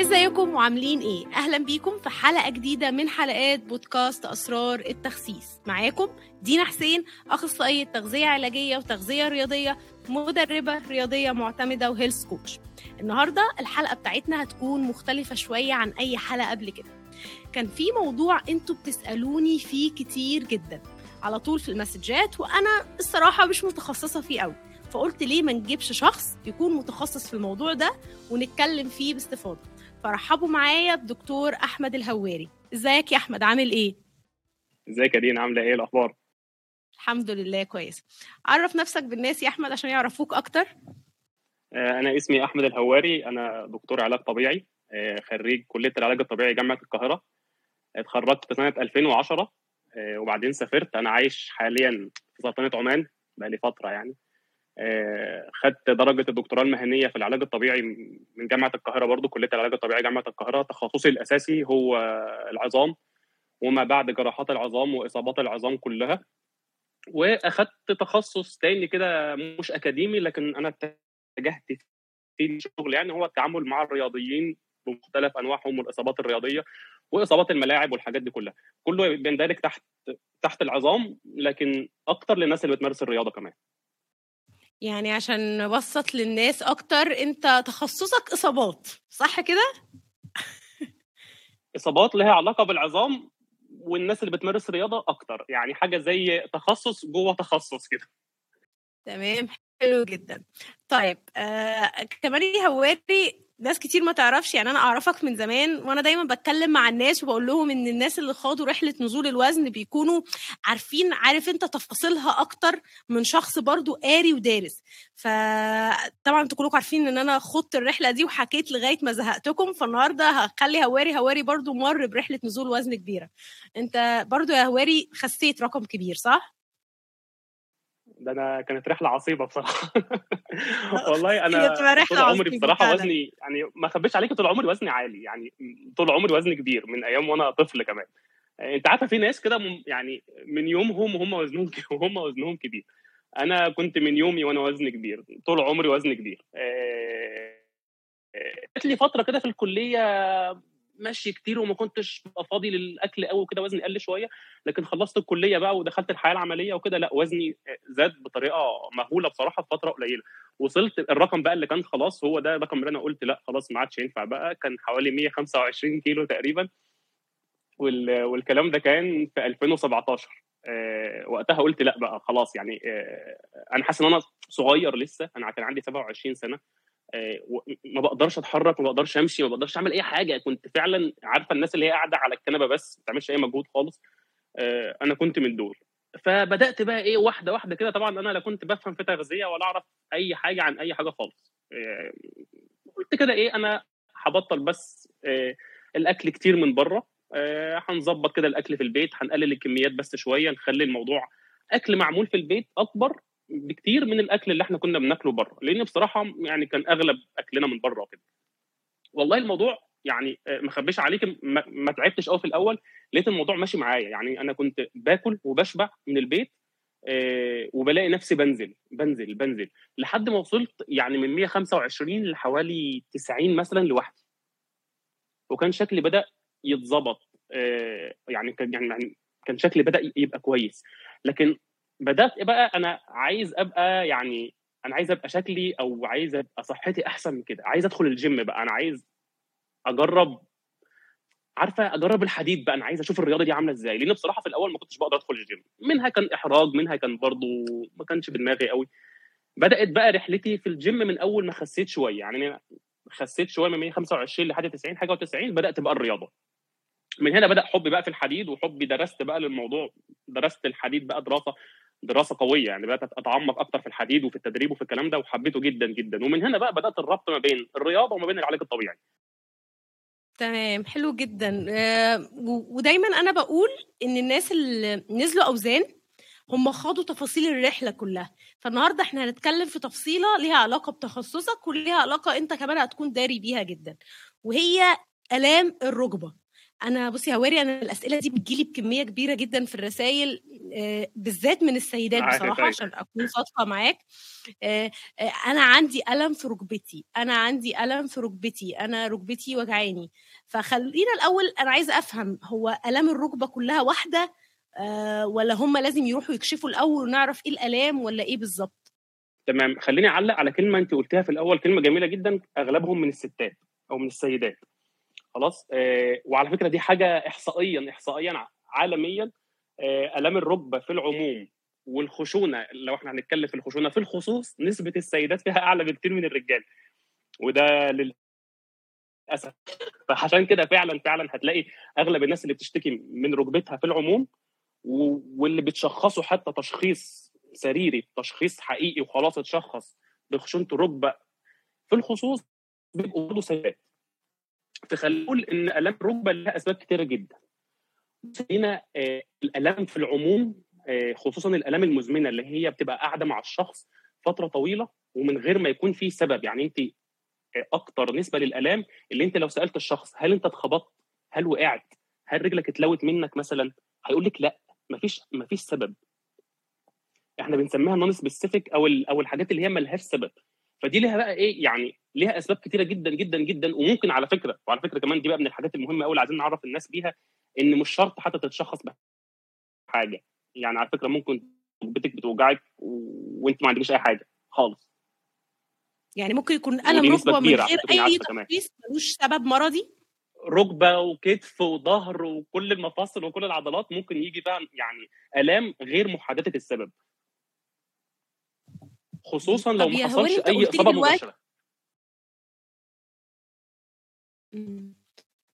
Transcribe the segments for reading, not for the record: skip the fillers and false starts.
ازيكم وعاملين ايه؟ اهلا بيكم في حلقة جديدة من حلقات بودكاست اسرار التخسيس. معاكم دينا حسين، اخصائية تغذية علاجية وتغذية رياضية، مدربة رياضية معتمدة وهيلث كوتش. النهاردة الحلقة بتاعتنا هتكون مختلفة شوية عن اي حلقة قبل كده. كان في موضوع انتوا بتسألوني فيه كتير جدا على طول في المسجات، وانا الصراحة مش متخصصة فيه قوي، فقلت ليه ما نجيبش شخص يكون متخصص في الموضوع ده ونتكلم فيه باستفاضة. فرحبوا معايا بدكتور أحمد الهواري. ازيك يا أحمد، عامل ايه؟ ازيك يا دين، عاملة ايه الأخبار؟ الحمد لله كويس. عرف نفسك بالناس يا أحمد عشان يعرفوك أكتر. أنا اسمي أحمد الهواري، أنا دكتور علاج طبيعي، خريج كلية العلاج الطبيعي جامعة القاهرة. اتخرجت في سنة 2010 وبعدين سافرت. أنا عايش حاليا في سلطنة عمان بقالي فترة يعني. خدت درجة الدكتوراه المهنية في العلاج الطبيعي من جامعة القاهرة، برضو كلية العلاج الطبيعي جامعة القاهرة. تخصصي الأساسي هو العظام وما بعد جراحات العظام وإصابات العظام كلها، وأخدت تخصص تاني كده مش أكاديمي لكن أنا اتجهت في الشغل، يعني هو التعامل مع الرياضيين بمختلف أنواعهم والإصابات الرياضية وإصابات الملاعب والحاجات دي كلها، كله بيندرج تحت العظام، لكن أكتر للناس اللي بتمارس الرياضة كمان. يعني عشان نبسط للناس أكتر، أنت تخصصك إصابات صح كده؟ إصابات لها علاقة بالعظام والناس اللي بتمارس رياضة أكتر، يعني حاجة زي تخصص جوه تخصص كده. تمام، حلو جدا. طيب كمان هواري ناس كتير ما تعرفش، يعني أنا أعرفك من زمان وأنا دايما بتكلم مع الناس وبقول لهم إن الناس اللي خاضوا رحلة نزول الوزن بيكونوا عارف أنت تفاصيلها أكتر من شخص برضو قاري ودارس. فطبعا أنتوا كلكم عارفين إن أنا خضت الرحلة دي وحكيت لغاية ما زهقتكم، فالنهاردة هخلي هواري برضو مر برحلة نزول وزن كبيرة. أنت برضو يا هواري خسيت رقم كبير صح؟ ده أنا كانت رحلة عصيبة بصراحة. والله أنا طول عمري بصراحة وزني، يعني ما خبيش عليك، طول عمري وزني عالي، يعني طول عمري وزني كبير من أيام وأنا طفل كمان. أنت عارفة في ناس كده يعني من يومهم وهم وزنهم كبير. أنا كنت من يومي وأنا وزني كبير، طول عمري وزني كبير. جات لي فترة كده في الكلية ماشي كتير وما كنتش فاضي للاكل قوي وكده، وزني قل شويه، لكن خلصت الكليه بقى ودخلت الحياه العمليه وكده، لا وزني زاد بطريقه مهوله بصراحه في فتره قليله. وصلت الرقم بقى اللي كان خلاص هو ده الرقم اللي انا قلت لا خلاص ما عادش ينفع بقى، كان حوالي 125 كيلو تقريبا، والكلام ده كان في 2017. وقتها قلت لا بقى خلاص، يعني انا حاسس ان انا صغير لسه، انا كان عندي 27 سنه، ما بقدرش اتحرك، ما بقدرش امشي، ما بقدرش اعمل اي حاجه. كنت فعلا عارفه الناس اللي هي قاعده على الكنبه بس ما بتعملش اي مجهود خالص، انا كنت من دول. فبدات بقى ايه واحده واحده كده. طبعا انا لا كنت بفهم في تغذيه ولا اعرف اي حاجه عن اي حاجه خالص. قلت كده ايه انا هبطل بس الاكل كتير من بره، هنظبط كده الاكل في البيت، هنقلل الكميات بس شويه، نخلي الموضوع اكل معمول في البيت اكبر بكتير من الاكل اللي احنا كنا بناكله بره، لان بصراحه يعني كان اغلب اكلنا من بره كده. والله الموضوع يعني ما اخبيش عليك ما تعبتش قوي في الاول، لقيت الموضوع ماشي معايا، يعني انا كنت باكل وبشبع من البيت، وبلاقي نفسي بنزل لحد ما وصلت يعني من 125 لحوالي 90 مثلا لوحدي، وكان شكلي بدا يتظبط، يعني كان شكلي بدا يبقى كويس. لكن بدأت بقى أنا عايز أبقى، يعني أنا عايز أبقى شكلي أو عايز أبقى صحتي أحسن من كده، عايز أدخل الجيم بقى، أنا عايز أجرب الحديد بقى، أنا عايز أشوف الرياضة دي عاملة إزاي، لأن بصراحة في الأول ما كنتش بقدر أدخل الجيم، منها كان إحراج، منها كان برضو ما كانش بدماغي قوي. بدأت بقى رحلتي في الجيم من أول ما خسيت شوية، يعني أنا خسيت شوية من 125 لحد 90 حاجة و90، بدأت بقى الرياضة. من هنا بدأ حبي بقى في الحديد، وحبي درست بقى للموضوع، درست الحديد بقى دراسة قوية، يعني بدأت أتعمق أكتر في الحديد وفي التدريب وفي الكلام ده، وحبيته جدا جدا. ومن هنا بقى بدأت الربط ما بين الرياضة وما بين العلاج الطبيعي. تمام، حلو جدا. ودايما أنا بقول إن الناس اللي نزلوا أوزان هم خاضوا تفاصيل الرحلة كلها، فالنهاردة احنا هنتكلم في تفصيلة ليها علاقة بتخصصك وليها علاقة أنت كمان هتكون داري بيها جدا، وهي آلام الركبة. انا بصي يا هواري، انا الاسئله دي بتجيلي بكميه كبيره جدا في الرسائل، بالذات من السيدات بصراحه، عشان اكون صادقه معاك. انا عندي الم في ركبتي، انا ركبتي وجعاني. فخلينا الاول، انا عايزه افهم، هو الام الركبه كلها واحده ولا هم لازم يروحوا يكشفوا الاول ونعرف ايه الالام ولا ايه بالظبط؟ تمام، خليني اعلق على كلمه انت قلتها في الاول، كلمه جميله جدا، اغلبهم من الستات او من السيدات. خلاص، وعلى فكره دي حاجه احصائيا عالميا، الام الركبه في العموم والخشونه، لو احنا هنتكلم في الخشونه في الخصوص، نسبه السيدات فيها اعلى بكتير من الرجال، وده للاسف. فعشان كده فعلا هتلاقي اغلب الناس اللي بتشتكي من ركبتها في العموم، واللي بتشخصه حتى تشخيص سريري، تشخيص حقيقي وخلاص اتشخص بخشونه الركبه في الخصوص، بيبقوا برضه سيدات. فخلينا نقول ان الام الركبه لها اسباب كتيره جدا. هنا الالام في العموم، خصوصا الالام المزمنه اللي هي بتبقى قاعده مع الشخص فتره طويله ومن غير ما يكون فيه سبب. يعني انت اكتر نسبه للالام اللي انت لو سالت الشخص هل انت اتخبطت، هل وقعت، هل رجلك اتلوت منك مثلا، هيقول لك لا، مفيش سبب. احنا بنسميها نون سبيسيفيك، او الحاجات اللي هي ملهاش سبب. فدي لها بقى ايه، يعني لها اسباب كتيره جدا جدا جدا. وممكن على فكره كمان، دي بقى من الحاجات المهمه قوي عايزين نعرف الناس بيها، ان مش شرط حتى تتشخص بحاجه. يعني على فكره ممكن ركبتك بتوجعك وانت ما عندكش اي حاجه خالص، يعني ممكن يكون الم ركبه من غير اي تشخيص، ملوش سبب مرضي. ركبه وكتف وظهر وكل المفاصل وكل العضلات ممكن يجي بقى يعني الام غير محدده السبب، خصوصا لو ما حصلش اي اصابه مباشره.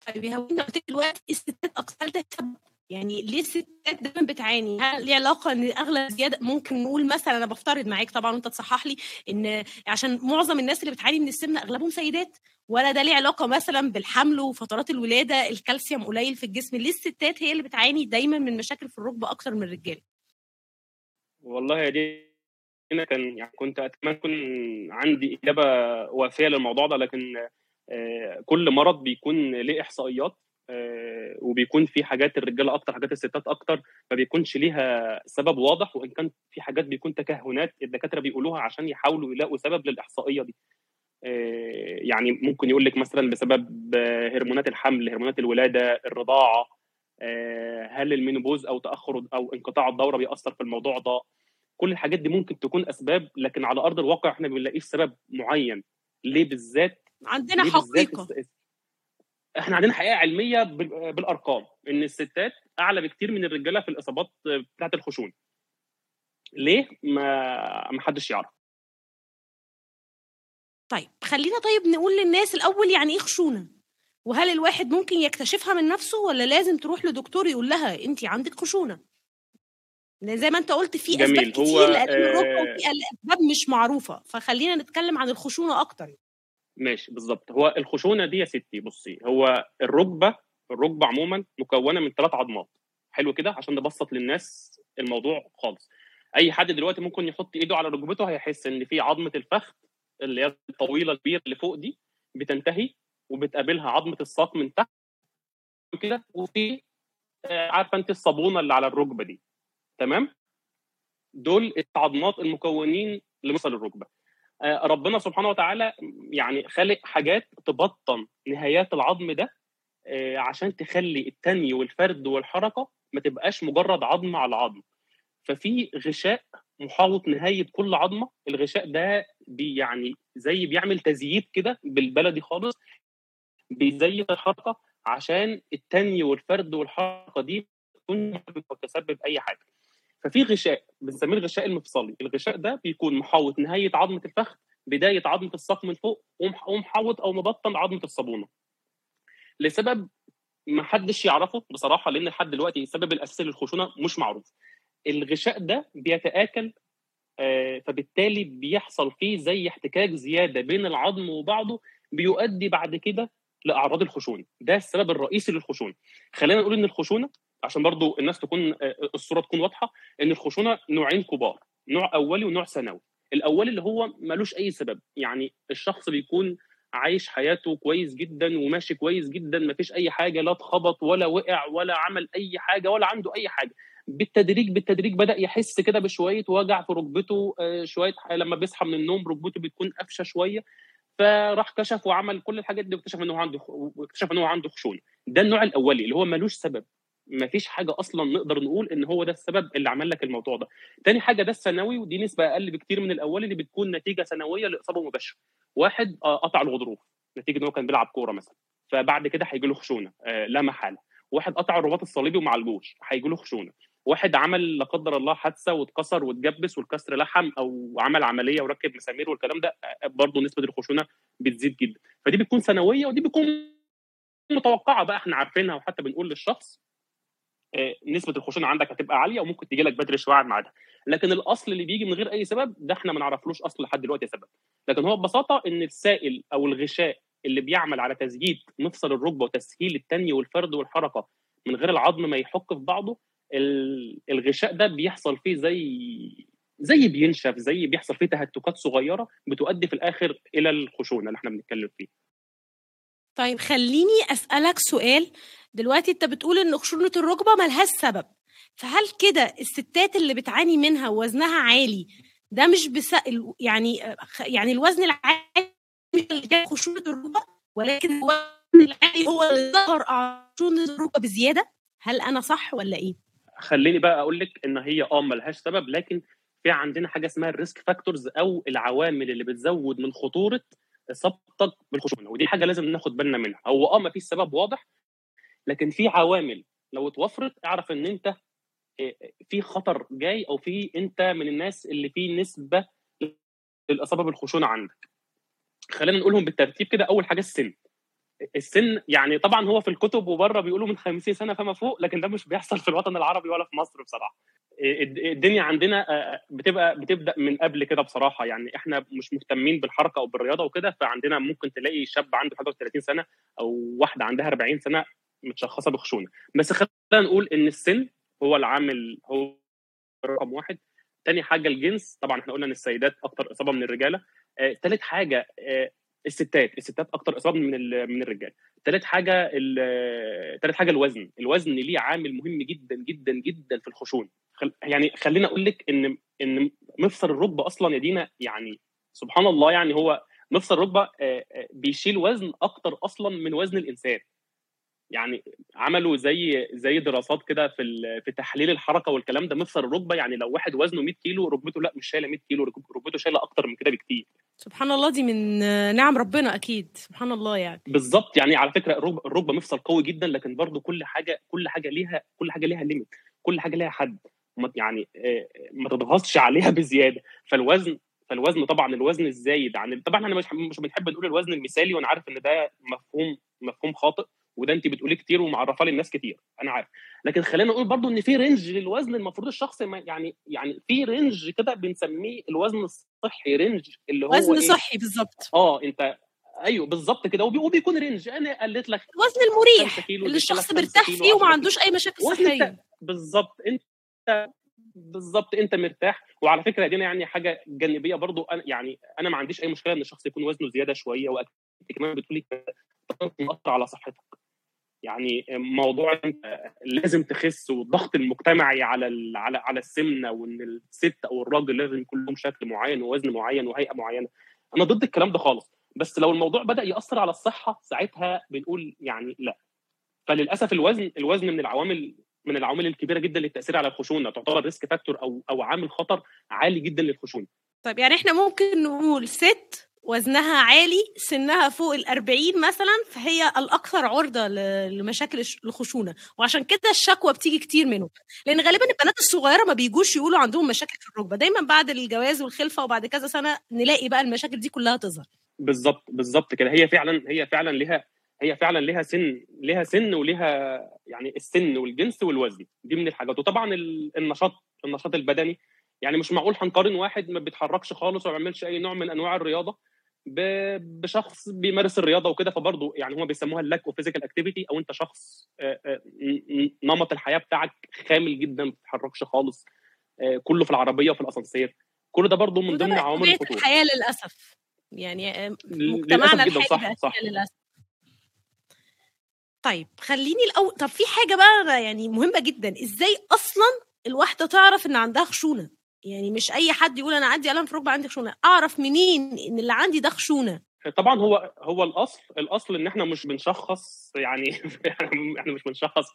طيب يا هواري، انت قلت دلوقتي الستات اكثر ده سبب، يعني ليه الستات دايما بتعاني؟ هل ليه علاقه ان اغلب زياده، ممكن نقول مثلا، انا بفترض معاك طبعا وانت تصحح لي، ان عشان معظم الناس اللي بتعاني من السمنه اغلبهم سيدات، ولا ده ليه علاقه مثلا بالحمل وفترات الولاده، الكالسيوم قليل في الجسم؟ ليه الستات هي اللي بتعاني دايما من مشاكل في الركبه اكثر من الرجال؟ والله يا دي انا كنت اتمنى يكون عندي اجابه وافيه للموضوع ده، لكن كل مرض بيكون ليه احصائيات، وبيكون في حاجات الرجال اكتر، حاجات الستات اكتر، ما بيكونش ليها سبب واضح. وان كان في حاجات بيكون تكهنات الدكاتره بيقولوها عشان يحاولوا يلاقوا سبب للاحصائيه دي. يعني ممكن يقول لك مثلا بسبب هرمونات الحمل، هرمونات الولاده، الرضاعه، هل المينوبوز او تاخر او انقطاع الدوره بيأثر في الموضوع ده؟ كل الحاجات دي ممكن تكون اسباب، لكن على ارض الواقع احنا ما بنلاقيش سبب معين. ليه بالذات عندنا حقيقه، احنا عندنا حقيقه علميه بالارقام ان الستات اعلى بكتير من الرجاله في الاصابات بتاعه الخشونه. ليه؟ ما حدش يعرف. طيب خلينا نقول للناس الاول يعني ايه خشونه، وهل الواحد ممكن يكتشفها من نفسه ولا لازم تروح لدكتور يقول لها انت عندك خشونه؟ زي ما انت قلت في اسباب كتير لألام الركبه وفي اسباب مش معروفه، فخلينا نتكلم عن الخشونه اكتر. ماشي، بالظبط. هو الخشونه دي يا ستي، بصي، هو الركبه عموما مكونه من 3 عضمات. حلو كده، عشان نبسط للناس الموضوع خالص. اي حد دلوقتي ممكن يحط ايده على ركبته هيحس ان في عظمه الفخذ اللي هي الطويله الكبيره اللي فوق دي بتنتهي، وبتقابلها عظمه الساق من تحت كده، وفي عارفه انت الصابونه اللي على الركبه دي، تمام؟ دول العظمات المكونين لمفصل الركبه. ربنا سبحانه وتعالى يعني خلق حاجات تبطن نهايات العظم ده، عشان تخلي التني والفرد والحركه ما تبقاش مجرد عظم على عظم. ففي غشاء محاوط نهايه كل عظمه، الغشاء ده يعني زي بيعمل تزييت كده بالبلدي خالص، بيزيد الحركه عشان التني والفرد والحركه دي تكون متسبب اي حاجه. ففي غشاء بنسميه الغشاء المفصلي، الغشاء ده بيكون محاوط نهايه عظمه الفخذ، بدايه عظمه الساق من فوق، ومحاوط او مبطن عظمه الصابونه. لسبب ما حدش يعرفه بصراحه، لان لحد دلوقتي السبب الاساسي للخشونه مش معروف. الغشاء ده بيتآكل، فبالتالي بيحصل فيه زي احتكاك زياده بين العظم وبعضه، بيؤدي بعد كده لاعراض الخشونه. ده السبب الرئيسي للخشونه. خلينا نقول ان الخشونه، عشان برضو الناس تكون الصورة تكون واضحة، ان الخشونة نوعين كبار، نوع اولي ونوع ثانوي. الاولي اللي هو ملوش اي سبب، يعني الشخص بيكون عايش حياته كويس جدا وماشي كويس جدا، ما فيش اي حاجه، لا اتخبط ولا وقع ولا عمل اي حاجه ولا عنده اي حاجه. بالتدريج بدا يحس كده بشويه وجع في ركبته، شويه لما بيصحى من النوم ركبته بتكون قفشه شويه، فراح كشف وعمل كل الحاجات دي واكتشف ان هو عنده خشونه. ده النوع الاولي اللي هو ملوش سبب، ما فيش حاجه اصلا نقدر نقول ان هو ده السبب اللي عمل لك الموضوع ده. تاني حاجه ده الثانوي، ودي نسبه اقل بكتير من الاول، اللي بتكون نتيجه ثانويه لاصابه مباشره. واحد قطع الغضروف نتيجه ان هو كان بيلعب كوره مثلا، فبعد كده هيجي له خشونه لا محاله. واحد قطع الرباط الصليبي وما عالجوش، هيجي له خشونه. واحد عمل لا قدر الله حادثه واتكسر واتجبس والكسر لحم، او عمل عمليه وركب مسامير والكلام ده، برضه نسبه الخشونه بتزيد جدا. فدي بتكون ثانويه ودي بتكون متوقعه بقى، احنا عارفينها، وحتى بنقول للشخص نسبه الخشونه عندك هتبقى عاليه وممكن تجي لك بدري شويه عن ميعادها. لكن الاصل اللي بيجي من غير اي سبب ده احنا ما نعرفلوش اصل لحد دلوقتي سبب، لكن هو ببساطه ان السائل او الغشاء اللي بيعمل على تسجيد مفصل الركبه وتسهيل التني والفرد والحركه من غير العظم ما يحك في بعضه، الغشاء ده بيحصل فيه زي بينشف، زي بيحصل فيه تهتكات صغيره بتؤدي في الاخر الى الخشونه اللي احنا بنتكلم فيه. طيب خليني اسالك سؤال دلوقتي، انت بتقول ان خشونه الركبه ملهاش سبب، فهل كده الستات اللي بتعاني منها ووزنها عالي ده مش يعني الوزن العالي مش اللي جاي خشونه الركبه، ولكن الوزن العالي هو اللي ظهر خشونه الركبه بزياده؟ هل انا صح ولا ايه؟ خليني بقى اقول لك ان هي ملهاش سبب، لكن في عندنا حاجه اسمها الريسك فاكتورز، او العوامل اللي بتزود من خطوره اصابتك بالخشونه، ودي حاجه لازم ناخد بالنا منها. هو ما فيش سبب واضح، لكن في عوامل لو اتوفرت اعرف ان انت في خطر جاي، او في انت من الناس اللي في نسبه للاصابه بالخشونه عندك. خلينا نقولهم بالترتيب كده. اول حاجه السن، يعني طبعا هو في الكتب وبره بيقولوا من 50 سنه فما فوق، لكن ده مش بيحصل في الوطن العربي ولا في مصر بصراحه. الدنيا عندنا بتبدا من قبل كده بصراحه، يعني احنا مش مهتمين بالحركه او بالرياضه وكده، فعندنا ممكن تلاقي شاب عنده حاجه 30 سنه او واحده عندها 40 سنه متشخصه بخشونه. بس خلينا نقول ان السن هو العامل، هو رقم واحد. تاني حاجه الجنس، طبعا احنا قلنا ان السيدات اكتر اصابه من الرجاله. تالت حاجه الستات اكتر اصابه من الرجال. تالت حاجه الوزن ليه عامل مهم جدا جدا جدا في الخشونه. يعني خلينا اقول لك ان مفصل الركبه اصلا يا دينا، يعني سبحان الله، يعني هو مفصل الركبه بيشيل وزن اكتر اصلا من وزن الانسان. يعني عملوا زي دراسات كده في تحليل الحركه والكلام ده. مفصل الركبه يعني لو واحد وزنه 100 كيلو، ركبته لا مش شايله 100 كيلو، ركبته شايله اكتر من كده بكتير. سبحان الله، دي من نعم ربنا اكيد، سبحان الله. يعني بالظبط، يعني على فكره الركبه مفصل قوي جدا، لكن برضو كل حاجه ليها ليميت، كل حاجه ليها حد، يعني ما تضغطش عليها بزياده. فالوزن طبعا الوزن الزايد عن طبعا احنا مش بنحب نقول الوزن المثالي، وانا عارف ان ده مفهوم خاطئ، وده انت بتقولي كتير ومعرفه للناس كتير، انا عارف، لكن خلينا نقول برضو ان في رينج للوزن المفروض الشخص يعني في رينج كده بنسميه الوزن الصحي. رينج اللي هو وزن صحي بالظبط. انت ايوه بالظبط كده، وبيكون رينج. انا قلت لك الوزن المريح اللي الشخص مرتاح فيه وما عندوش اي مشاكل صحيه. بالظبط، انت مرتاح. وعلى فكره دي يعني حاجه جانبيه برضو، انا ما عنديش اي مشكله ان الشخص يكون وزنه زياده شويه، واكيد كمان بتقولي تاثر على صحتك. يعني موضوع لازم تخس، والضغط المجتمعي على السمنه، وان الست او الراجل لازم يكون لهم شكل معين ووزن معين وهيئه معينه، انا ضد الكلام ده خالص. بس لو الموضوع بدا ياثر على الصحه ساعتها بنقول يعني لا. فللاسف الوزن من العوامل الكبيره جدا للتاثير على الخشونه، تعتبر ريسك فاكتور او عامل خطر عالي جدا للخشونه. طيب يعني احنا ممكن نقول ست وزنها عالي، سنها فوق 40 مثلا، فهي الأكثر عرضة لمشاكل الخشونة، وعشان كده الشكوى بتيجي كتير منهم، لأن غالبا البنات الصغيرة ما بيجوش يقولوا عندهم مشاكل في الركبة. دايما بعد الجواز والخلفة وبعد كذا سنة نلاقي بقى المشاكل دي كلها تظهر. بالظبط كده. هي فعلا لها سن ولها يعني السن والجنس والوزن، دي من الحاجات. وطبعا النشاط البدني، يعني مش معقول هنقارن واحد ما بيتحركش خالص وما بيعملش اي نوع من انواع الرياضه بشخص بيمارس الرياضه وكده. فبرضه يعني هما بيسموها اللاك اوف فيزيكال اكتيفيتي، او انت شخص نمط الحياه بتاعك خامل جدا، ما بتتحركش خالص، كله في العربيه وفي الاسانسير، كل ده برضه من ضمن عوامل الخطوره. الحياه للاسف يعني مجتمعنا الحالي للأسف. طيب خليني الأول، طب في حاجة بقى يعني مهمة جدا، إزاي أصلا الواحدة تعرف إن عندها خشونة؟ يعني مش أي حد يقول أنا عندي ألم في ركبة عندي خشونة، أعرف منين إن اللي عندي ده خشونة؟ طبعا هو الأصل إن إحنا مش بنشخص، يعني إحنا مش بنشخص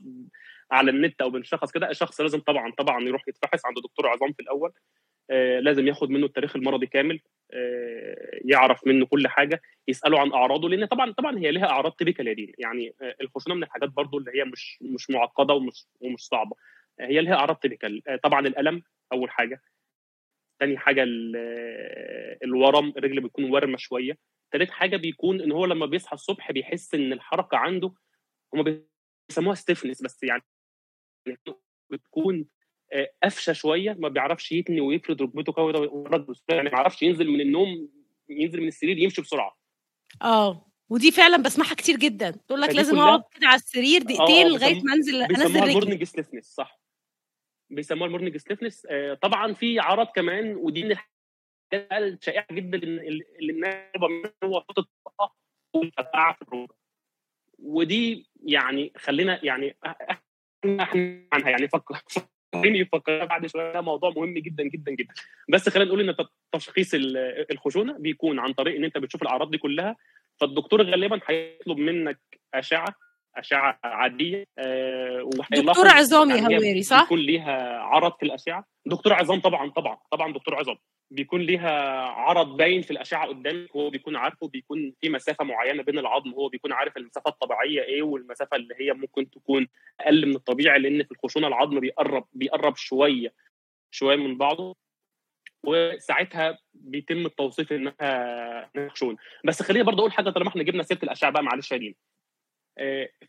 على النت أو بنشخص كده. الشخص لازم طبعا يروح يتفحص عند دكتور عظام في الأول، لازم ياخد منه التاريخ المرضي كامل، يعرف منه كل حاجه، يساله عن اعراضه، لان طبعا هي لها اعراض تيبيكال يا دين. يعني الخشونه من الحاجات برضو اللي هي مش معقده ومش صعبه، هي لها اعراض تيبيكال. طبعا الالم اول حاجه، ثاني حاجه الورم، الرجل بتكون ورمه شويه، ثالث حاجه بيكون ان هو لما بيصحى الصبح بيحس ان الحركه عنده، هم بيسموها ستيفنس، بس يعني بتكون قفشه شويه، ما بيعرفش يتني ويفرد ركبته كده ويرد، يعني ما بيعرفش ينزل من النوم، ينزل من السرير يمشي بسرعه. ودي فعلا بسمعها كتير جدا، تقول لك لازم اقعد كده على السرير دقيقتين لغايه ما انزل انزل رجلي. بيسموها مورنينج ستيفنس، صح، بيسموها المورنينج ستيفنس. طبعا في اعراض كمان، ودي من الحاجات الشائعه جدا اللي الناس هو صوت الطاقه والفتعه في الركبه، ودي يعني خلينا يعني احنا عنها، يعني فكر بعد شويه، موضوع مهم جدا جدا جدا. بس خلينا نقول ان تشخيص الخشونه بيكون عن طريق ان انت بتشوف الاعراض دي كلها، فالدكتور غالبا هيطلب منك اشعه عاديه، دكتور عظام يا هواري صح؟ بيكون ليها عرض في الاشعه، دكتور عظام طبعا دكتور عظام بيكون ليها عرض باين في الاشعه قدامك، هو بيكون عارفه، بيكون في مسافه معينه بين العظم، هو بيكون عارف المسافه الطبيعيه ايه والمسافه اللي هي ممكن تكون اقل من الطبيعي، لان في الخشونه العظم بيقرب شويه من بعضه، وساعتها بيتم التوصيف انها خشونه. بس خليني برضه اقول حاجه، طالما احنا جبنا سيره الاشعه بقى، معلش يا دينا،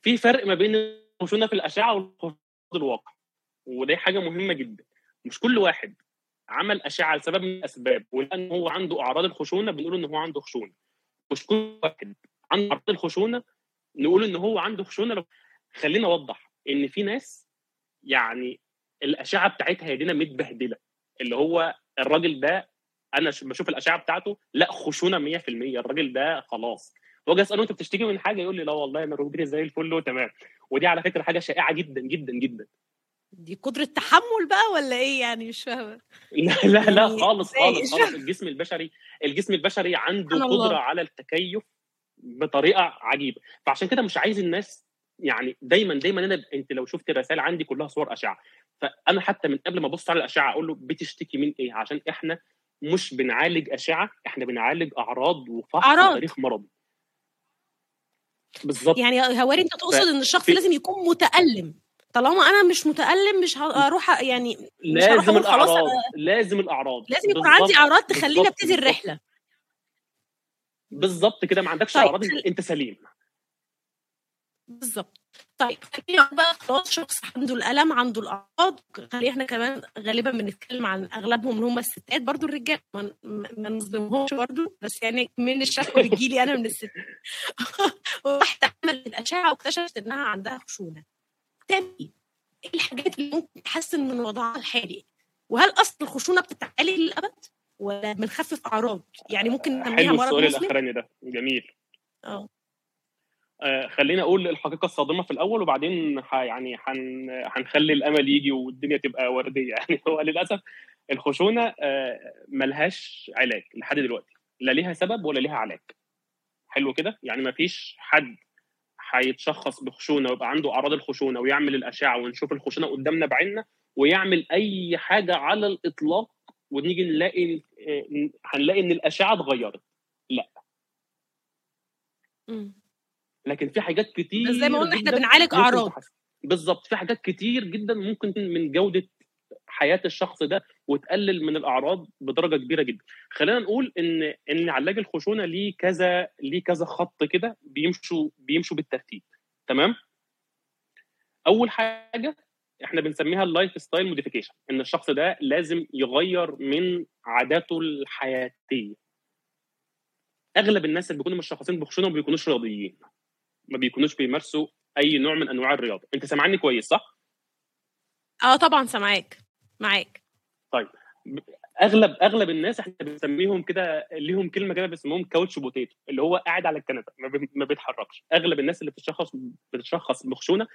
في فرق ما بين الخشونه في الاشعه والخشونه في الواقع، وده حاجه مهمه جدا. مش كل واحد عمل أشعة لسبب من الأسباب ولأن هو عنده أعراض الخشونة بنقول إن هو عنده خشونة، مش كل واحد عنده أعراض الخشونة نقول إن هو عنده خشونة. خلينا أوضح إن في ناس يعني الأشعة بتاعتها يدينا متبهدلة، اللي هو الراجل ده أنا بشوف الأشعة بتاعته لا خشونة 100%، الراجل ده خلاص، واجي أسأله أنت بتشتكي من حاجة؟ يقول لي لا والله أنا ركبتي زي الفل وتمام. ودي على فكرة حاجة شائعة جدا جدا جدا. دي قدرة تحمل بقى ولا ايه؟ يعني مش فاهمه. لا خالص. الجسم البشري عنده قدرة على التكيف بطريقة عجيبة، فعشان كده مش عايز الناس يعني دايما انت لو شفت الرسائل عندي كلها صور أشعة، فانا حتى من قبل ما ابص على الأشعة اقول له بتشتكي من ايه، عشان احنا مش بنعالج أشعة، احنا بنعالج اعراض وفحص تاريخ مرضي. بالظبط. يعني هواري انت تقصد ان الشخص لازم يكون متألم، طالما انا مش متألم مش هروح، يعني مش لازم الاعراض، لازم يكون عندي اعراض تخلينا ابتدي الرحله. بالظبط كده، ما عندكش اعراض انت سليم. بالظبط. طيب خلينا بقى، خلاص شخص عنده الالم، عنده الاعراض، خلينا احنا كمان غالبا بنتكلم عن اغلبهم اللي هم الستات، برضو الرجال ما نظلمهمش برضو، بس يعني من الشكوى اللي جيلي انا من الستات واحده عملت الاشعه واكتشفت انها عندها خشونه، ايه الحاجات اللي ممكن تحسن من وضعها الحالي؟ وهل اصل الخشونه بتتعالج للابد ولا بنخفف اعراض؟ يعني ممكن نسميها مرض السؤال الاخراني ده جميل. خلينا اقول الحقيقه الصادمه في الاول، وبعدين يعني هنخلي الامل يجي والدنيا تبقى ورديه. يعني هو للاسف الخشونه ملهاش علاج لحد دلوقتي، لا ليها سبب ولا ليها علاج. حلو كده، يعني مفيش حد هيتشخص بخشونه ويبقى عنده اعراض الخشونه ويعمل الاشعه ونشوف الخشونه قدامنا بعيننا ويعمل اي حاجه على الاطلاق ونيجي نلاقي هنلاقي ان الاشعه اتغيرت. لا، لكن في حاجات كتير زي ما قلنا احنا بنعالج اعراض. بالظبط، في حاجات كتير جدا ممكن من جوده حياه الشخص ده وتقلل من الاعراض بدرجه كبيره جدا. خلينا نقول ان علاج الخشونه ليه كذا خط كده بيمشوا بالترتيب. تمام. اول حاجه احنا بنسميها اللايف ستايل موديفيكيشن، ان الشخص ده لازم يغير من عاداته الحياتيه. اغلب الناس اللي بيكونوا مشخصين بخشونه ما بيكونوش رياضيين، ما بيكونوش بيمارسوا اي نوع من انواع الرياضه. انت سامعني كويس صح؟ طبعا سامعاك. طيب، اغلب الناس احنا بنسميهم كده، ليهم كلمه كده بيسموهم كاوتش بوتيتو، اللي هو قاعد على الكنبه ما بيتحركش. اغلب الناس اللي بتتشخص بخشونه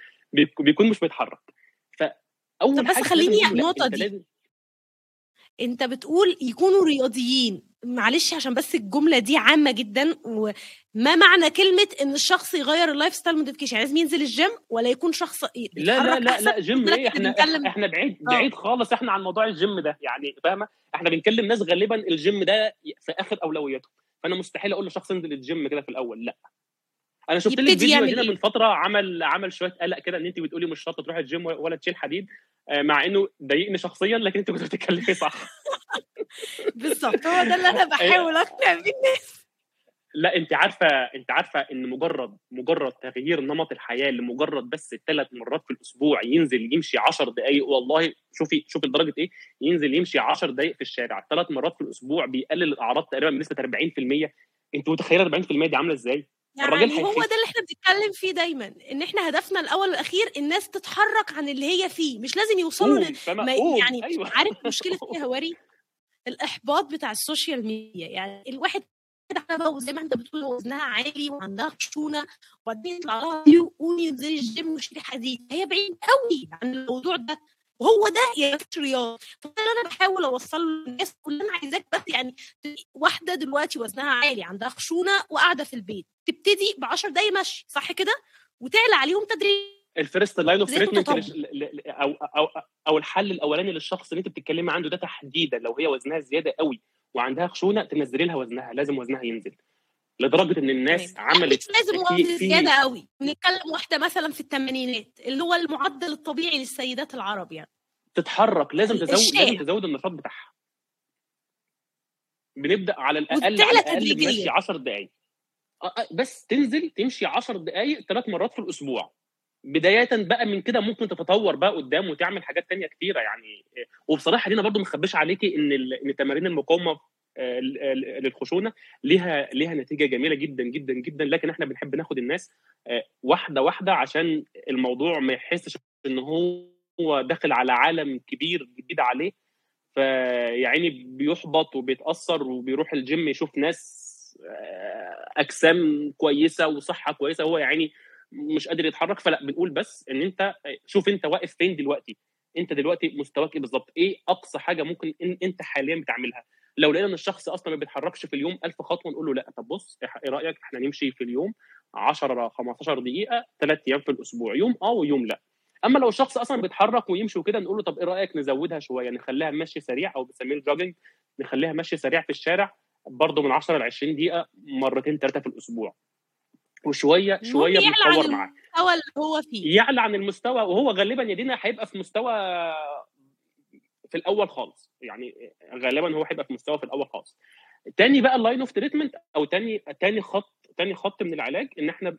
بيكون مش بيتحرك. فاول طب حاجه بس خليني النقطه دي، انت بتقول يكونوا رياضيين، معلش عشان بس الجمله دي عامه جدا، وما معنى كلمه ان الشخص يغير اللايف ستايل موديفيكيشن؟ لازم ينزل الجيم ولا يكون شخص لا لا لا جيم ايه؟ احنا بعيد بعيد خالص احنا عن موضوع الجيم ده، يعني فاهمه؟ احنا بنكلم ناس غالبا الجيم ده في اخر اولوياتهم، فانا مستحيل اقول لشخص انزل الجيم كده في الاول. لا انا شفت لك فيديو هنا من فتره عمل شويه قلق كده، ان انت بتقولي مش شرط تروح الجيم ولا تشيل حديد، مع انه ضايقني شخصيا، لكن انت كنت بتتكلمي صح. بالظبط، هو ده اللي انا بحاول اقنع بيه الناس. لا انت عارفه ان مجرد تغيير نمط الحياه لمجرد بس 3 مرات في الاسبوع، ينزل يمشي 10 دقائق، والله شوفي لدرجه ايه، ينزل يمشي 10 دقائق في الشارع 3 مرات في الاسبوع، بيقلل الاعراض تقريبا بنسبه 40%. انتوا متخيلين 40% دي عامله ازاي؟ يعني هو ده اللي احنا بنتكلم فيه دايما، ان احنا هدفنا الاول والاخير الناس تتحرك عن اللي هي فيه، مش لازم يوصلوا يعني أيوة. عارف مشكله الهواري؟ الاحباط بتاع السوشيال ميديا، يعني الواحد كده زي ما انت بتقول وزنها عالي وعندها خشونه وبعدين يطلع لها يقول ينزل الجيم ويشيل حديد، هي بعيد قوي عن الموضوع ده، وهو ده يا رياض. فانا بحاول اوصل للناس كل انا عايزاك بس، يعني واحده دلوقتي وزنها عالي عندها خشونه وقاعده في البيت، تبتدي ب10 دقايق مشي صح كده، وتعلى عليهم تدريجيا. الفيرست لاين اوف تريتمنت او الحل الاولاني للشخص اللي انت بتتكلمي عنده ده تحديدا، لو هي وزنها زياده قوي وعندها خشونه، تنزلي لها وزنها، لازم وزنها ينزل لدرجه ان الناس عملت لازم وزن زياده قوي. بنتكلم واحده مثلا في الثمانينات اللي هو المعدل الطبيعي للسيدات العرب، يعني تتحرك، لازم تزود النشاط بتاعها. بنبدا على الاقل تمشي 10 دقائق بس، تنزل تمشي 10 دقائق 3 مرات في الاسبوع بدايه. بقى من كده ممكن تتطور بقى قدام وتعمل حاجات تانية كتيره يعني. وبصراحه دينا برضو ما اخبيش عليكي ان تمارين المقاومه للخشونه ليها نتيجه جميله جدا جدا جدا، لكن احنا بنحب ناخد الناس واحده واحده عشان الموضوع ما يحسش ان هو داخل على عالم كبير جديد عليه، فيعني بيحبط وبيتاثر وبيروح الجيم يشوف ناس اجسام كويسه وصحه كويسه، هو يعني مش قادر يتحرك. فلا، بنقول بس ان انت شوف انت واقف فين دلوقتي، انت دلوقتي مستواك ايه بالظبط، ايه اقصى حاجه ممكن انت حاليا بتعملها. لو لقينا ان الشخص اصلا ما بيتحركش في اليوم 1000 خطوه، نقول له لا طب بص، ايه رايك احنا نمشي في اليوم 10 15 دقيقه 3 ايام في الاسبوع، يوم ويوم لا. اما لو الشخص اصلا بيتحرك ويمشي وكده، نقول له طب ايه رايك نزودها شويه، نخليها مشي سريع، او بنسميه جوجنج، نخليها مشي سريع في الشارع برضه من 10 ل 20 دقيقه 2-3 في الاسبوع، وشويه شويه بنتطور معاه المستوى اللي هو فيه، يعلى عن المستوى. وهو غالبا يا دينا هيبقى في مستوى في الاول خالص، يعني غالبا هو هيبقى في مستوى في الاول خالص. تاني بقى اللاين اوف تريتمنت، او تاني خط من العلاج، ان احنا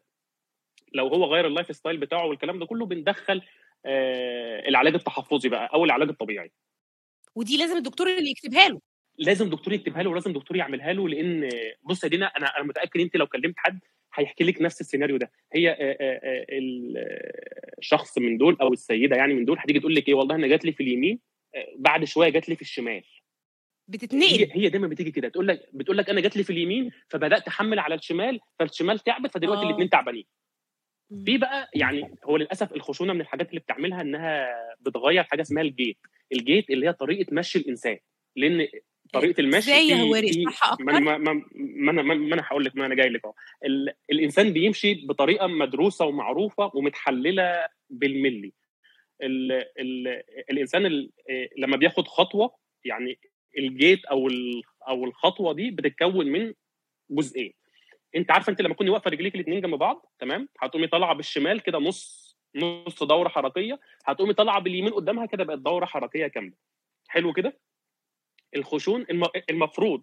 لو هو غير اللايف ستايل بتاعه والكلام ده كله، بندخل العلاج التحفظي بقى، او العلاج الطبيعي. ودي لازم الدكتور اللي يكتبها له، ولازم دكتور يعملها له. لان بص يا دينا، انا متاكد انت لو كلمت حد هيحكي لك نفس السيناريو ده. هي الشخص من دول، او السيده يعني من دول، هتيجي تقول لك ايه، والله انا جات لي في اليمين، بعد شويه جات لي في الشمال. بتتنقل، هي دايما بتيجي كده، بتقول لك انا جات لي في اليمين، فبدات احمل على الشمال، فالشمال تعبت، فدلوقتي الاثنين تعبانين. في بقى يعني هو للاسف الخشونه من الحاجات اللي بتعملها انها بتغير حاجه اسمها الجيت اللي هي طريقه مشي الانسان. لان طريقه المشي زي هواري صح اكتر. ما انا هقول لك، ما انا جاي لك اهو. الانسان بيمشي بطريقه مدروسه ومعروفه ومتحلله بالملي. الانسان لما بياخد خطوه، يعني الجيت او الخطوه دي بتتكون من جزئين. انت عارفه، انت لما تكوني واقفه رجليك الاثنين جنب بعض تمام، هتقومي طالعه بالشمال كده نص دوره حركيه، هتقومي طالعه باليمين قدامها كده، بقت دوره حركيه كامله. حلو كده. الخشون المفروض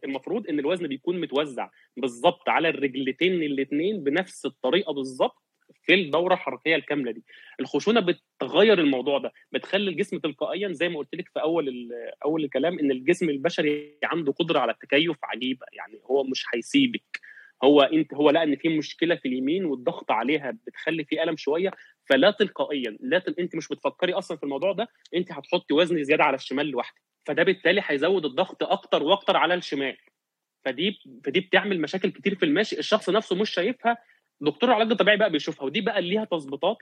ان الوزن بيكون متوزع بالظبط على الرجلتين الاثنين بنفس الطريقه بالظبط في الدوره الحركيه الكامله دي. الخشونه بتغير الموضوع ده، بتخلي الجسم تلقائيا، زي ما قلت لك في اول الكلام، ان الجسم البشري عنده قدره على التكيف عجيبه. يعني هو مش هيسيبك، هو لقى ان في مشكله في اليمين والضغط عليها بتخلي في الم شويه، فلا تلقائيا انت مش بتفكري اصلا في الموضوع ده، انت هتحطي وزن زياده على الشمال لوحدك، فده بالتالي هيزود الضغط اكتر واكتر على الشمال. فدي بتعمل مشاكل كتير في المشي، الشخص نفسه مش شايفها، دكتور العلاج الطبيعي بقى بيشوفها، ودي بقى ليها تظبيطات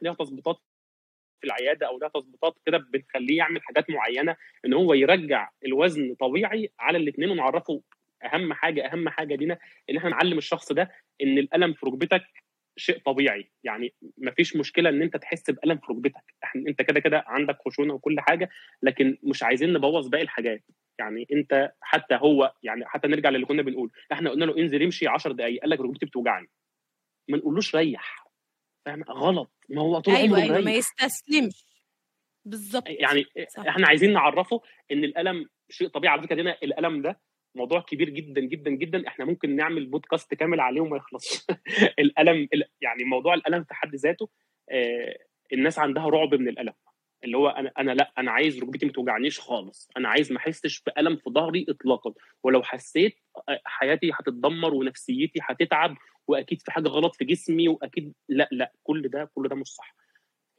في العياده، او لها تظبيطات كده بتخليه يعمل حاجات معينه ان هو يرجع الوزن طبيعي على الاثنين. ونعرفه اهم حاجه لينا ان احنا نعلم الشخص ده ان الالم في ركبتك شيء طبيعي، يعني مفيش مشكله ان انت تحس بالم في ركبتك، انت كده كده عندك خشونه وكل حاجه، لكن مش عايزين نبوظ باقي الحاجات. يعني انت حتى هو يعني حتى نرجع للي كنا بنقول، احنا قلنا له انزل امشي 10 دقائق قال لك ركبتي بتوجعني، ما نقولوش ريح، فاهم؟ غلط. ما هو طول عمره أيوة ما يستسلمش. بالظبط، يعني صح. احنا عايزين نعرفه ان الالم شيء طبيعي. على فكره دينا الالم ده موضوع كبير جدا جدا جدا، احنا ممكن نعمل بودكاست كامل عليه وما يخلصش. الالم، يعني موضوع الالم في حد ذاته، الناس عندها رعب من الالم، اللي هو انا عايز ركبتي ما توجعنيش خالص، انا عايز ما احسش بالم في ظهري اطلاقا، ولو حسيت حياتي هتتدمر ونفسيتي هتتعب، واكيد في حاجه غلط في جسمي، واكيد لا كل ده مش صح.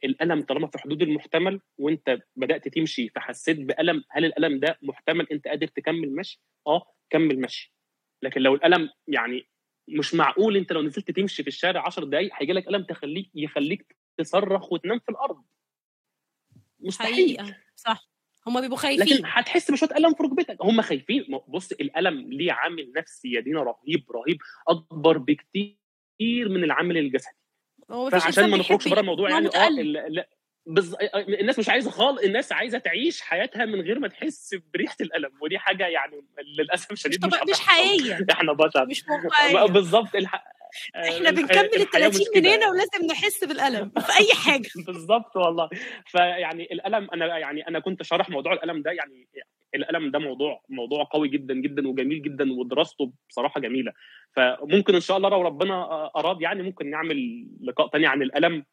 الالم طالما في حدود المحتمل وانت بدات تمشي فحسيت بالم، هل الالم ده محتمل انت قادر تكمل مشي؟ كمل مشي. لكن لو الالم يعني مش معقول انت لو نزلت تمشي في الشارع 10 دقايق هيجي لك الم يخليك تصرخ وتنام في الارض، مستحيل. حقيقة. صح، هم بيبقوا خايفين، لكن هتحس بشويه الم في ركبتك، هم خايفين. بص، الالم ليه عامل نفسي يا دينا رهيب اكبر بكتير من العامل الجسدي. فعشان ما نخرجش بره الموضوع، يعني الناس مش عايزه خالص، الناس عايزه تعيش حياتها من غير ما تحس بريحه الالم، ودي حاجه يعني للاسف شديد مش حقيقيه. احنا بشر، مش واقعيه. بالظبط، احنا بنكمل ال 30 مننا ولازم نحس بالالم في اي حاجه. بالظبط والله. فيعني الالم، انا كنت شارح موضوع الالم ده، يعني الالم ده موضوع قوي جدا جدا وجميل جدا، ودراسته بصراحه جميله. فممكن ان شاء الله لو ربنا اراد يعني ممكن نعمل لقاء تاني عن الالم.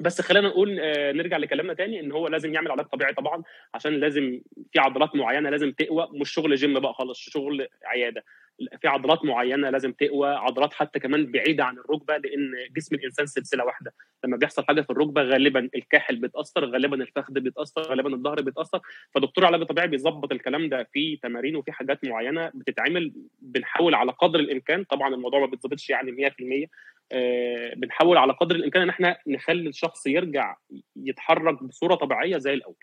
بس خلينا نقول نرجع لكلامنا تاني، ان هو لازم يعمل علاج طبيعي طبعا، عشان لازم في عضلات معينه لازم تقوى، مش شغل جيم بقى خالص، شغل عياده. في عضلات معينه لازم تقوى، عضلات حتى كمان بعيده عن الركبه، لان جسم الانسان سلسله واحده. لما بيحصل حاجه في الركبه غالبا الكاحل بيتاثر، غالبا الفخذ بيتاثر، غالبا الظهر بيتاثر. فدكتور علاج طبيعي بيظبط الكلام ده في تمارين وفي حاجات معينه بتتعمل، بنحاول على قدر الامكان. طبعا الموضوع ما بيتظبطش يعني 100%، بنحاول على قدر الامكان ان احنا نخلي الشخص يرجع يتحرك بصوره طبيعيه زي الاول.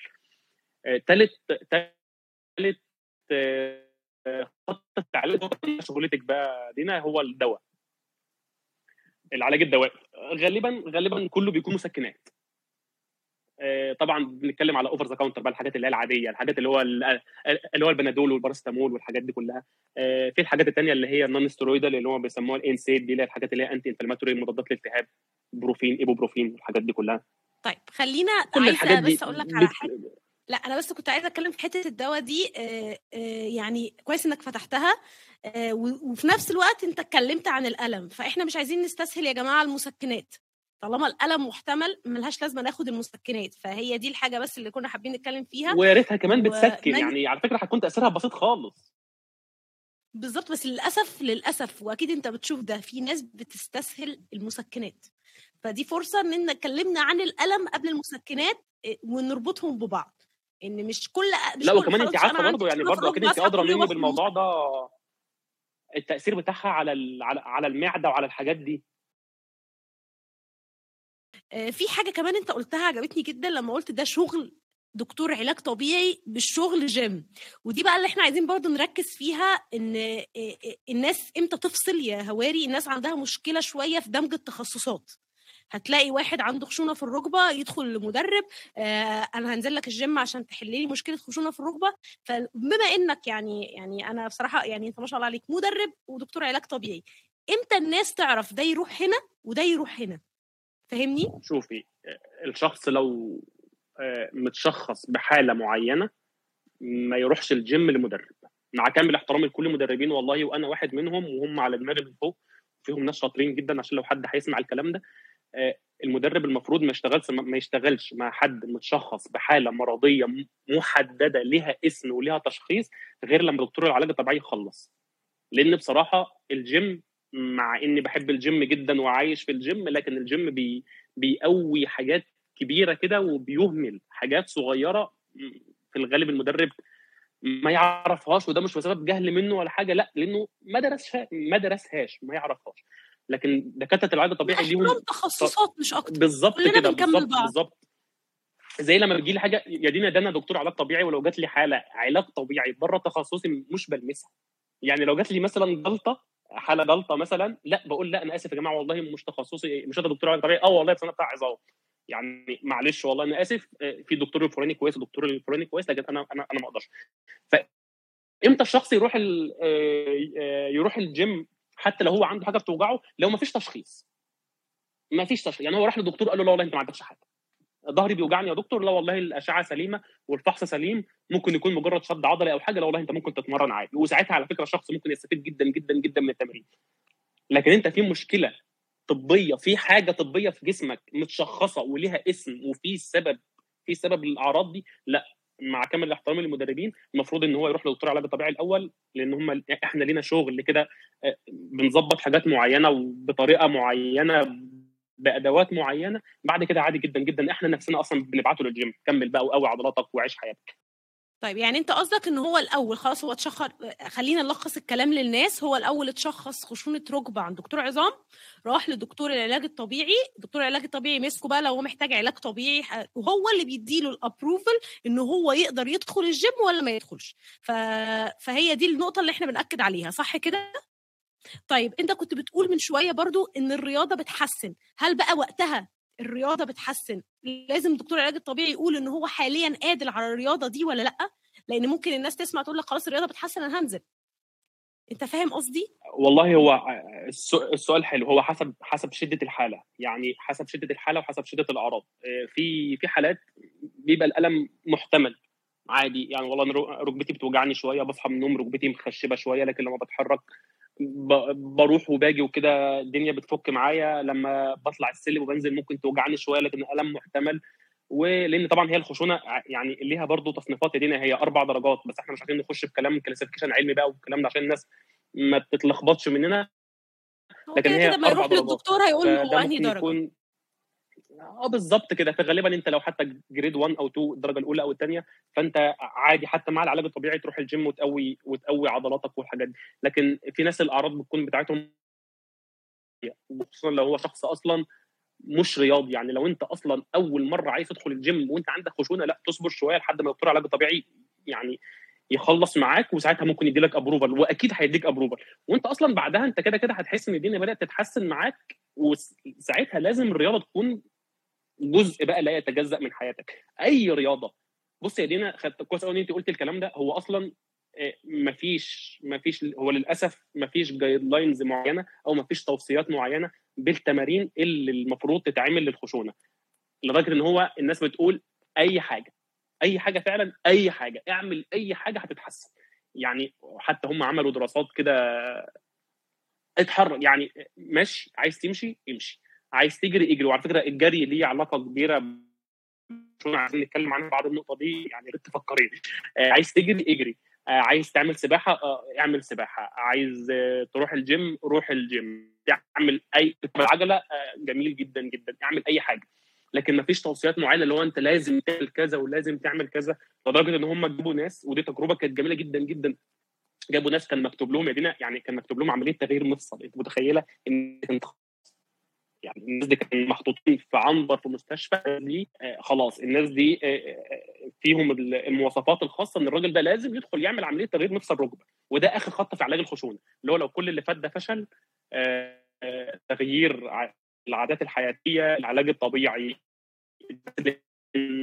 ثالث خطة العلاج، شغلتك بقى دينا، هو الدواء، العلاج الدوائي. غالبا كله بيكون مسكنات. طبعا بنتكلم على اوفر ذا كاونتر بقى، الحاجات اللي هي العاديه، الحاجات اللي هو البنادول والبارستامول والحاجات دي كلها. في الحاجات الثانيه اللي هي النون ستيرويدال اللي هو بيسموها الانسيد، دي اللي هي الحاجات اللي هي انتي انفلاماتوري، مضادات للالتهاب، بروفين، ايبوبروفين، الحاجات دي كلها. طيب خلينا، عايزه بس اقول لك على حاجه. لا انا بس كنت عايزه اتكلم في حته الدواء دي، يعني كويس انك فتحتها، وفي نفس الوقت انت اتكلمت عن الالم، فاحنا مش عايزين نستسهل يا جماعه المسكنات. طالما الالم محتمل ملهاش لازمه ناخد المسكنات، فهي دي الحاجه بس اللي كنا حابين نتكلم فيها. ويا ريتها كمان بتسكن، يعني على فكره هتكون تاثيرها بسيط خالص. بالظبط، بس للاسف واكيد انت بتشوف ده، في ناس بتستسهل المسكنات، فدي فرصه ان اتكلمنا عن الالم قبل المسكنات ونربطهم ببعض، ان مش كل لا، وكمان انت عارفه برضه، يعني برضه اكيد انت قادره مني بالموضوع ده، التاثير بتاعها على المعده وعلى الحاجات دي. في حاجه كمان انت قلتها عجبتني جدا، لما قلت ده شغل دكتور علاج طبيعي بالشغل جيم، ودي بقى اللي احنا عايزين برضه نركز فيها، ان الناس امتى تفصل يا هواري. الناس عندها مشكله شويه في دمج التخصصات، هتلاقي واحد عنده خشونه في الركبه يدخل لمدرب، انا هنزل لك الجيم عشان تحللي مشكله خشونه في الركبه. فبما انك يعني انا بصراحه يعني انت ما شاء الله عليك مدرب ودكتور علاج طبيعي، امتى الناس تعرف ده يروح هنا وده يروح هنا؟ فهمني. شوفي، الشخص لو متشخص بحاله معينه ما يروحش الجيم لمدرب، مع كامل احترامي لكل المدربين والله، وانا واحد منهم وهم على دماغي من فوق، فيهم ناس شاطرين جدا، عشان لو حد هيسمع الكلام ده. المدرب المفروض ما يشتغلش مع حد متشخص بحاله مرضيه محدده لها اسم ولها تشخيص، غير لما دكتور العلاج الطبيعي يخلص. لان بصراحه الجيم، مع اني بحب الجيم جدا وعايش في الجيم، لكن الجيم بيقوي حاجات كبيره كده وبيهمل حاجات صغيره. في الغالب المدرب ما يعرفهاش، وده مش بسبب جهل منه ولا حاجه، لا لانه ما درسهاش ما يعرفهاش. لكن دكاتره العلاج الطبيعي ليهم تخصصات مش اكتر. بالظبط كده، بالظبط. زي لما بيجي لي حاجه يا دينا، ده انا دكتور علاج طبيعي، ولو جات لي حاله علاج طبيعي بره تخصصي مش بلمسها. يعني لو جات لي مثلا حاله جلطه مثلا، لا بقول لا انا اسف يا جماعه والله مش تخصصي، مش انا دكتور علاج طبيعي، والله انا بتاع عظام، يعني معلش والله انا اسف، في دكتور الفلاني كويس ودكتور الفلاني كويس، لكن انا ما اقدرش. فامتى الشخص يروح الجيم حتى لو هو عنده حاجه بتوجعه؟ لو ما فيش تشخيص. يعني هو راح لدكتور قال له لا والله انت ما عندكش حاجه، ظهري بيوجعني يا دكتور، لا والله الاشعه سليمه والفحص سليم، ممكن يكون مجرد شد عضلي او حاجه، لا والله انت ممكن تتمرن عادي. وساعتها على فكره الشخص ممكن يستفيد جدا جدا جدا من التمرين. لكن انت في مشكله طبيه، في حاجه طبيه في جسمك متشخصه وليها اسم وفي سبب، في سبب للاعراض دي، لا مع كامل الاحترام للمدربين المفروض ان هو يروح لدكتور علاج طبيعي الاول، لان هم احنا لينا شغل كده بنظبط حاجات معينه وبطريقه معينه بادوات معينه، بعد كده عادي جدا جدا احنا نفسنا اصلا بنبعته للجيم، كمل بقى وقوي عضلاتك وعيش حياتك. طيب يعني انت قصدك ان هو الاول خلاص هو اتشخص، خلينا نلخص الكلام للناس، هو الاول اتشخص خشونه ركبه عند دكتور عظام، راح لدكتور العلاج الطبيعي، دكتور العلاج الطبيعي مسكه بقى لو هو محتاج علاج طبيعي، وهو اللي بيديله الابروفل ان هو يقدر يدخل الجيم ولا ما يدخلش. فهي دي النقطه اللي احنا بنأكد عليها، صح كده؟ طيب انت كنت بتقول من شويه برضو ان الرياضه بتحسن، هل بقى وقتها الرياضه بتحسن لازم دكتور العلاج الطبيعي يقول ان هو حاليا قادر على الرياضه دي ولا لا؟ لان ممكن الناس تسمع تقول لك خلاص الرياضه بتحسن انا هنزل، انت فاهم قصدي؟ والله هو السؤال حلو، هو حسب شده الحاله، يعني حسب شده الحاله وحسب شده الاعراض. في حالات بيبقى الالم محتمل عادي، يعني والله انا ركبتي بتوجعني شويه، بصحى من النوم ركبتي مخشبه شويه، لكن لما بتحرك بروح وباجي وكده الدنيا بتفك معايا، لما بطلع السلم وبنزل ممكن توجعني شويه، لكن الالم محتمل. ولان طبعا هي الخشونه يعني ليها برضو تصنيفات، لدينا هي 4 درجات، بس احنا مش عايزين نخش في كلام كلاسيفيكيشن علمي بقى والكلام ده عشان الناس ما تتلخبطش مننا، لكن هي 4 درجات. لما يروح للدكتور هيقول له انهي درجه بالظبط كده. فغالبا انت لو حتى جريد 1 او 2 الدرجه الاولى او الثانيه، فانت عادي حتى مع العلاج الطبيعي تروح الجيم وتقوي عضلاتك والحاجات دي. لكن في ناس الاعراض بتكون بتاعتهم، خصوصا لو هو شخص اصلا مش رياضي، يعني لو انت اصلا اول مره عايز تدخل الجيم وانت عندك خشونه، لا تصبر شويه لحد ما دكتور العلاج الطبيعي يعني يخلص معاك، وساعتها ممكن يديلك ابروفال، واكيد هيديك ابروفال، وانت اصلا بعدها انت كده كده هتحس ان الدنيا بدات تتحسن معاك، وساعتها لازم الرياضه تكون جزء بقى لا يتجزأ من حياتك. اي رياضه. بص يا دينا، خدت كويس قوي ان انت قلت الكلام ده. هو اصلا مفيش هو للاسف مفيش جايد لاينز معينه او مفيش توصيات معينه بالتمارين اللي المفروض تتعمل للخشونه، لدرجه ان هو الناس بتقول اي حاجه فعلا، اي حاجه اعمل، اي حاجه هتتحسن. يعني حتى هم عملوا دراسات كده، اتحرك، يعني ماشي، عايز تمشي امشي، عايز تجري اجري. وعلى فكره الجري ليه علاقه كبيره، شو عايزين نتكلم عنها بعض النقطه دي، يعني ريت تفكرين. عايز تجري اجري، عايز تعمل سباحه اعمل سباحه، عايز تروح الجيم روح الجيم، تعمل اي عجله جميل جدا جدا، اعمل اي حاجه. لكن مفيش توصيات معينه اللي هو انت لازم تعمل كذا ولازم تعمل كذا، لدرجه ان هم جابوا ناس، ودي تجربه كانت جميله جدا جدا، جابوا ناس كان مكتوب لهم يا دينا، يعني كان مكتوب لهم عمليه تغيير مفصل. انت متخيله ان يعني الناس دي كانوا محطوطين في عنبر في مستشفى دي، خلاص الناس دي فيهم المواصفات الخاصه ان الراجل ده لازم يدخل يعمل عمليه تغيير مفصل ركبه، وده اخر خط في علاج الخشونه، اللي هو لو كل اللي فات ده فشل، تغيير العادات الحياتيه، العلاج الطبيعي،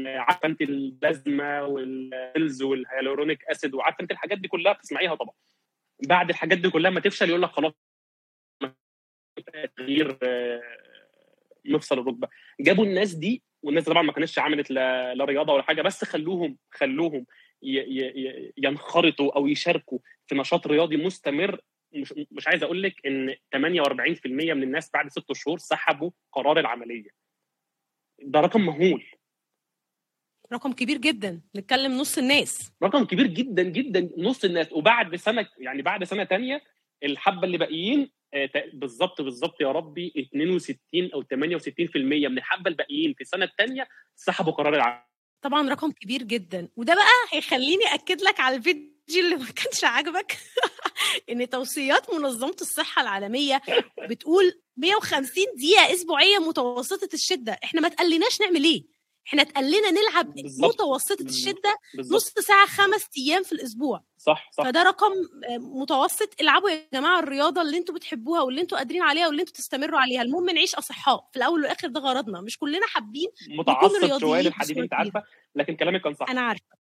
عارفه انت اللازمه والسيلز والهيالورونيك اسيد، وعارفه انت الحاجات دي كلها بتسمعيها طبعا. بعد الحاجات دي كلها ما تفشل، يقول لك خلاص تغيير مفصل الركبه. جابوا الناس دي، والناس طبعا ما كانتش عملت لا رياضه ولا حاجه، بس خلوهم ينخرطوا او يشاركوا في نشاط رياضي مستمر. مش عايز اقول لك ان 48% من الناس بعد 6 شهور سحبوا قرار العمليه. ده رقم مهول، رقم كبير جدا، نتكلم نص الناس، رقم كبير جدا جدا، نص الناس. وبعد سنه، يعني بعد سنه تانية الحبه اللي باقيين بالظبط يا ربي 62 او 68% من الحبه الباقيين في السنه الثانيه سحبوا قرار العمليه. طبعا رقم كبير جدا. وده بقى هيخليني اكد لك على الفيديو اللي ما كانش عاجبك ان توصيات منظمه الصحه العالميه بتقول 150 دقيقه اسبوعيه متوسطه الشده. احنا ما تقلناش نعمل ايه، احنا تقلنا نلعب بالزبط. متوسطه الشده بالزبط. نص ساعه 5 ايام في الاسبوع. صح. فده رقم متوسط. العبوا يا جماعه الرياضه اللي انتوا بتحبوها واللي انتوا قادرين عليها واللي انتوا تستمروا عليها، المهم نعيش اصحاء في الاول والاخر، ده غرضنا. مش كلنا حابين متعصب شويه للحديد، انت عارفه، لكن كلامك كان صح. انا عارفه.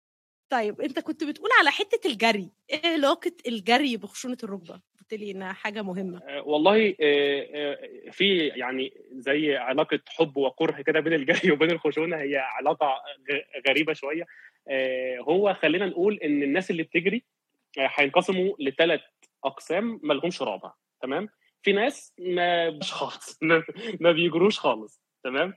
طيب انت كنت بتقول على حته الجري، ايه علاقه الجري بخشونه الركبه؟ قلت لي انها حاجه مهمه. والله في يعني زي علاقه حب وكره كده بين الجري وبين الخشونه، هي علاقه غريبه شويه. هو خلينا نقول ان الناس اللي بتجري هينقسموا لثلاث اقسام ما لهمش رابع، تمام؟ في ناس ما بيجروش خالص، تمام؟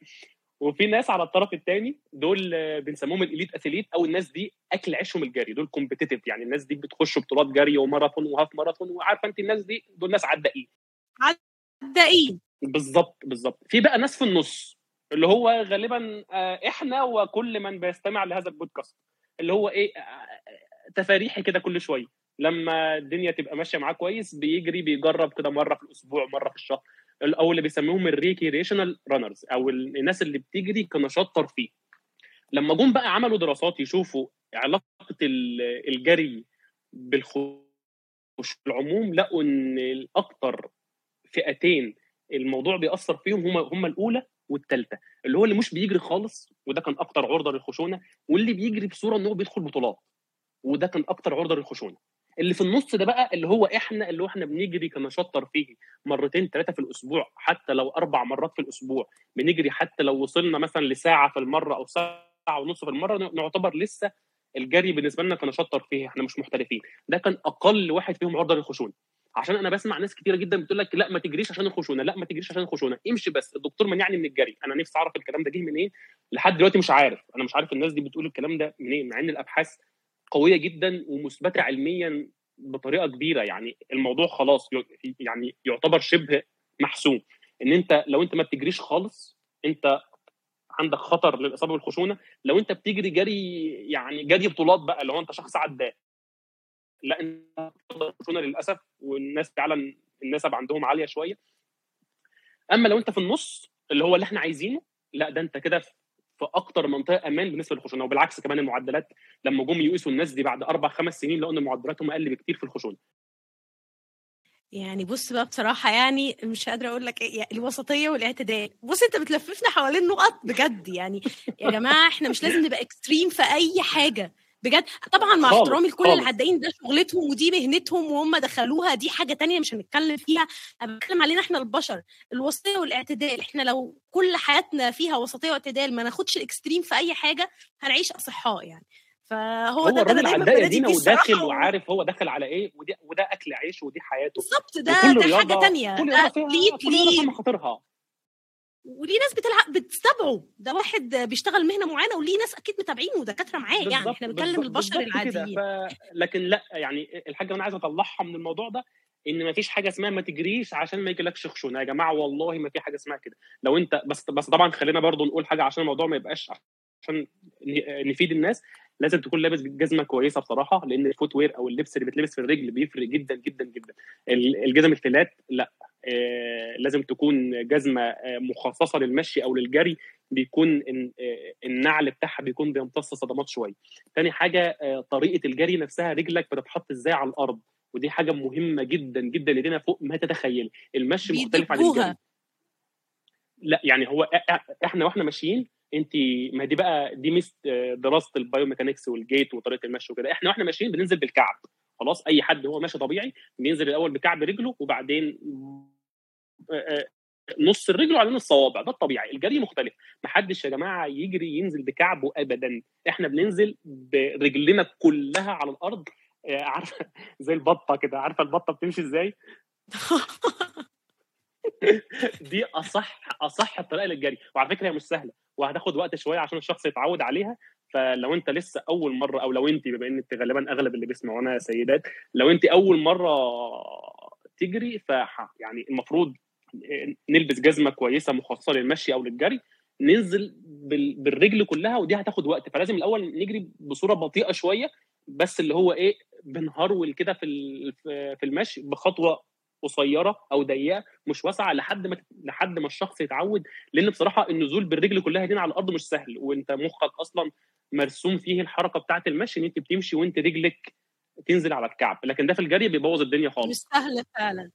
وفي ناس على الطرف الثاني، دول بنسموهم الاليت اثليت، او الناس دي اكل عيشهم الجري، دول كومبيتيتيف، يعني الناس دي بتخش بطولات جري وماراثون وهاف ماراثون، وعارفه انت الناس دي، دول ناس عدائين بالظبط. في بقى ناس في النص اللي هو غالبا احنا وكل من بيستمع لهذا البودكاست، اللي هو ايه، تفاريحي كده كل شويه، لما الدنيا تبقى ماشيه معاه كويس بيجري، بيجرب كده مره في الاسبوع مره في الشهر، او اللي بيسموهم الريكريشنال رانرز، او الناس اللي بتجري كنشاط ترفيهي. لما جم بقى عملوا دراسات يشوفوا علاقه الجري بالخشونه في العموم، لقوا ان الاكثر فئتين الموضوع بيأثر فيهم هم الاولى والثالثه، اللي هو اللي مش بيجري خالص وده كان اكتر عرضه للخشونه، واللي بيجري بصوره ان هو بيدخل بطولات وده كان اكتر عرضه للخشونه. اللي في النص ده بقى اللي هو احنا بنجري كنشاط ترفيهي 2-3 في الاسبوع، حتى لو 4 مرات في الاسبوع بنجري، حتى لو وصلنا مثلا لساعه في المره او 1.5 ساعة في المره، نعتبر لسه الجري بالنسبه لنا كنشاط ترفيهي، احنا مش محترفين. ده كان اقل واحد فيهم عرضه للخشونه. عشان انا بسمع ناس كتيره جدا بتقول لك لا ما تجريش عشان الخشونه، امشي بس، الدكتور منعني من الجري. انا نفسي اعرف الكلام ده جه منين، لحد دلوقتي مش عارف. انا مش عارف الناس دي بتقول الكلام ده منين، مع ان الابحاث قويه جدا ومثبته علميا بطريقه كبيره. يعني الموضوع خلاص يعني يعتبر شبه محسوم، ان انت لو انت ما بتجريش خالص انت عندك خطر للاصابه بالخشونه. لو انت بتجري جري بطولات بقى، لو انت شخص عداء، لا انت الخشونه للاسف، والناس فعلا النسب عندهم عاليه شويه. اما لو انت في النص اللي احنا عايزينه، لا ده انت كده في اكتر منطقه امان بالنسبه للخشونه. وبالعكس كمان، المعدلات لما جم يقيسوا الناس دي بعد 4-5 سنين لقوا ان معدلاتهم اقل بكتير في الخشونه. يعني بص بقى، بصراحه يعني مش قادره اقول لك ايه، الوسطيه والاعتدال. بص انت بتلففنا حوالين نقط بجد، يعني يا جماعه احنا مش لازم نبقى اكستريم في اي حاجه بجد. طبعا مع احترامي لكل العدائين، ده شغلتهم ودي مهنتهم وهم دخلوها، دي حاجه تانية مش هنتكلم فيها. انا بتكلم علينا احنا البشر، الوسطيه والاعتدال. احنا لو كل حياتنا فيها وسطيه واعتدال، ما ناخدش الاكستريم في اي حاجه، هنعيش اصحاء. يعني فهو ده العداء دينا، وداخل وعارف هو داخل على ايه، وده اكل عيش ودي حياته بالظبط. ده حاجه تانية، كل خاطرها. وليه ناس بتتابعه، ده واحد بيشتغل مهنه معينه، وليه ناس اكيد متابعين ودكاتره معاه. يعني احنا بنتكلم البشر العاديين. لكن لا، يعني الحاجه انا عايزه اطلعها من الموضوع ده، ان ما فيش حاجه اسمها ما تجريش عشان ما يجيلكش خشونه يا جماعه، والله ما في حاجه اسمها كده. لو انت بس طبعا خلينا برضو نقول حاجه عشان الموضوع ما يبقاش، عشان نفيد الناس، لازم تكون لابس جزمه كويسه بصراحه، لان الفوت وير او اللبس اللي بتلبس في الرجل بيفرق جدا جدا جدا. الجزم الفلات لا، لازم تكون جزمه مخصصه للمشي او للجري، بيكون النعل بتاعها بيكون بيمتص صدمات شويه. تاني حاجه طريقه الجري نفسها، رجلك بتتحط ازاي على الارض، ودي حاجه مهمه جدا جدا لدينا فوق ما تتخيل. المشي مختلف عن الجري، لا يعني هو احنا واحنا ماشيين، انت ما دي بقى دي مست دراسه البايوميكانكس والجيت وطريقه المشي وكده. احنا واحنا ماشيين بننزل بالكعب، خلاص اي حد هو ماشي طبيعي بينزل الاول بكعب رجله وبعدين نص الرجل وبعدين الصوابع، ده الطبيعي. الجري مختلف، محدش يا جماعه يجري ينزل بكعبه ابدا، احنا بننزل برجلنا كلها على الارض، عارفه زي البطه كده، عارفه البطه بتمشي ازاي دي اصح الطريقه للجري. وعلى فكره هي مش سهله وهتاخد وقت شويه عشان الشخص يتعود عليها. فلو انت لسه اول مره، او لو انت، بما ان غالبا اغلب اللي بيسمعونا سيدات، لو انت اول مره تجري، ف يعني المفروض نلبس جزمه كويسه مخصصه للمشي او للجري، ننزل بالرجل كلها، ودي هتاخد وقت. فلازم الاول نجري بصوره بطيئه شويه، بس اللي هو ايه، بنهرول كده في المشي بخطوه قصيره او ضيقه مش واسعه، لحد ما الشخص يتعود. لان بصراحه النزول بالرجل كلها هنا على الارض مش سهل، وانت مخك اصلا مرسوم فيه الحركه بتاعه المشي، ان انت بتمشي وانت رجلك تنزل على الكعب، لكن ده في الجري بيبوظ الدنيا خالص. مش سهله فعلا،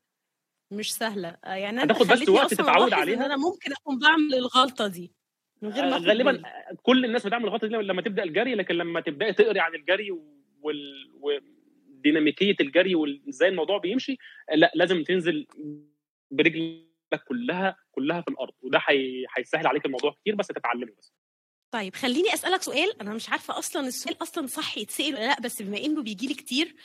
مش سهله. يعني انا خدت وقت تتعود عليها. انا ممكن اكون بعمل الغلطه دي من غير ما غالبا كل الناس بتعمل الغلطه دي لما تبدا الجري، لكن لما تبداي تقري عن الجري وديناميكيه الجري وازاي الموضوع بيمشي، لا لازم تنزل برجلك كلها في الارض، وده هيسهل عليك الموضوع كتير، بس تتعلمه. بس طيب خليني اسالك سؤال، انا مش عارفه اصلا السؤال اصلا صح يتسال ولا لا، بس بما انه بيجي لي كتير،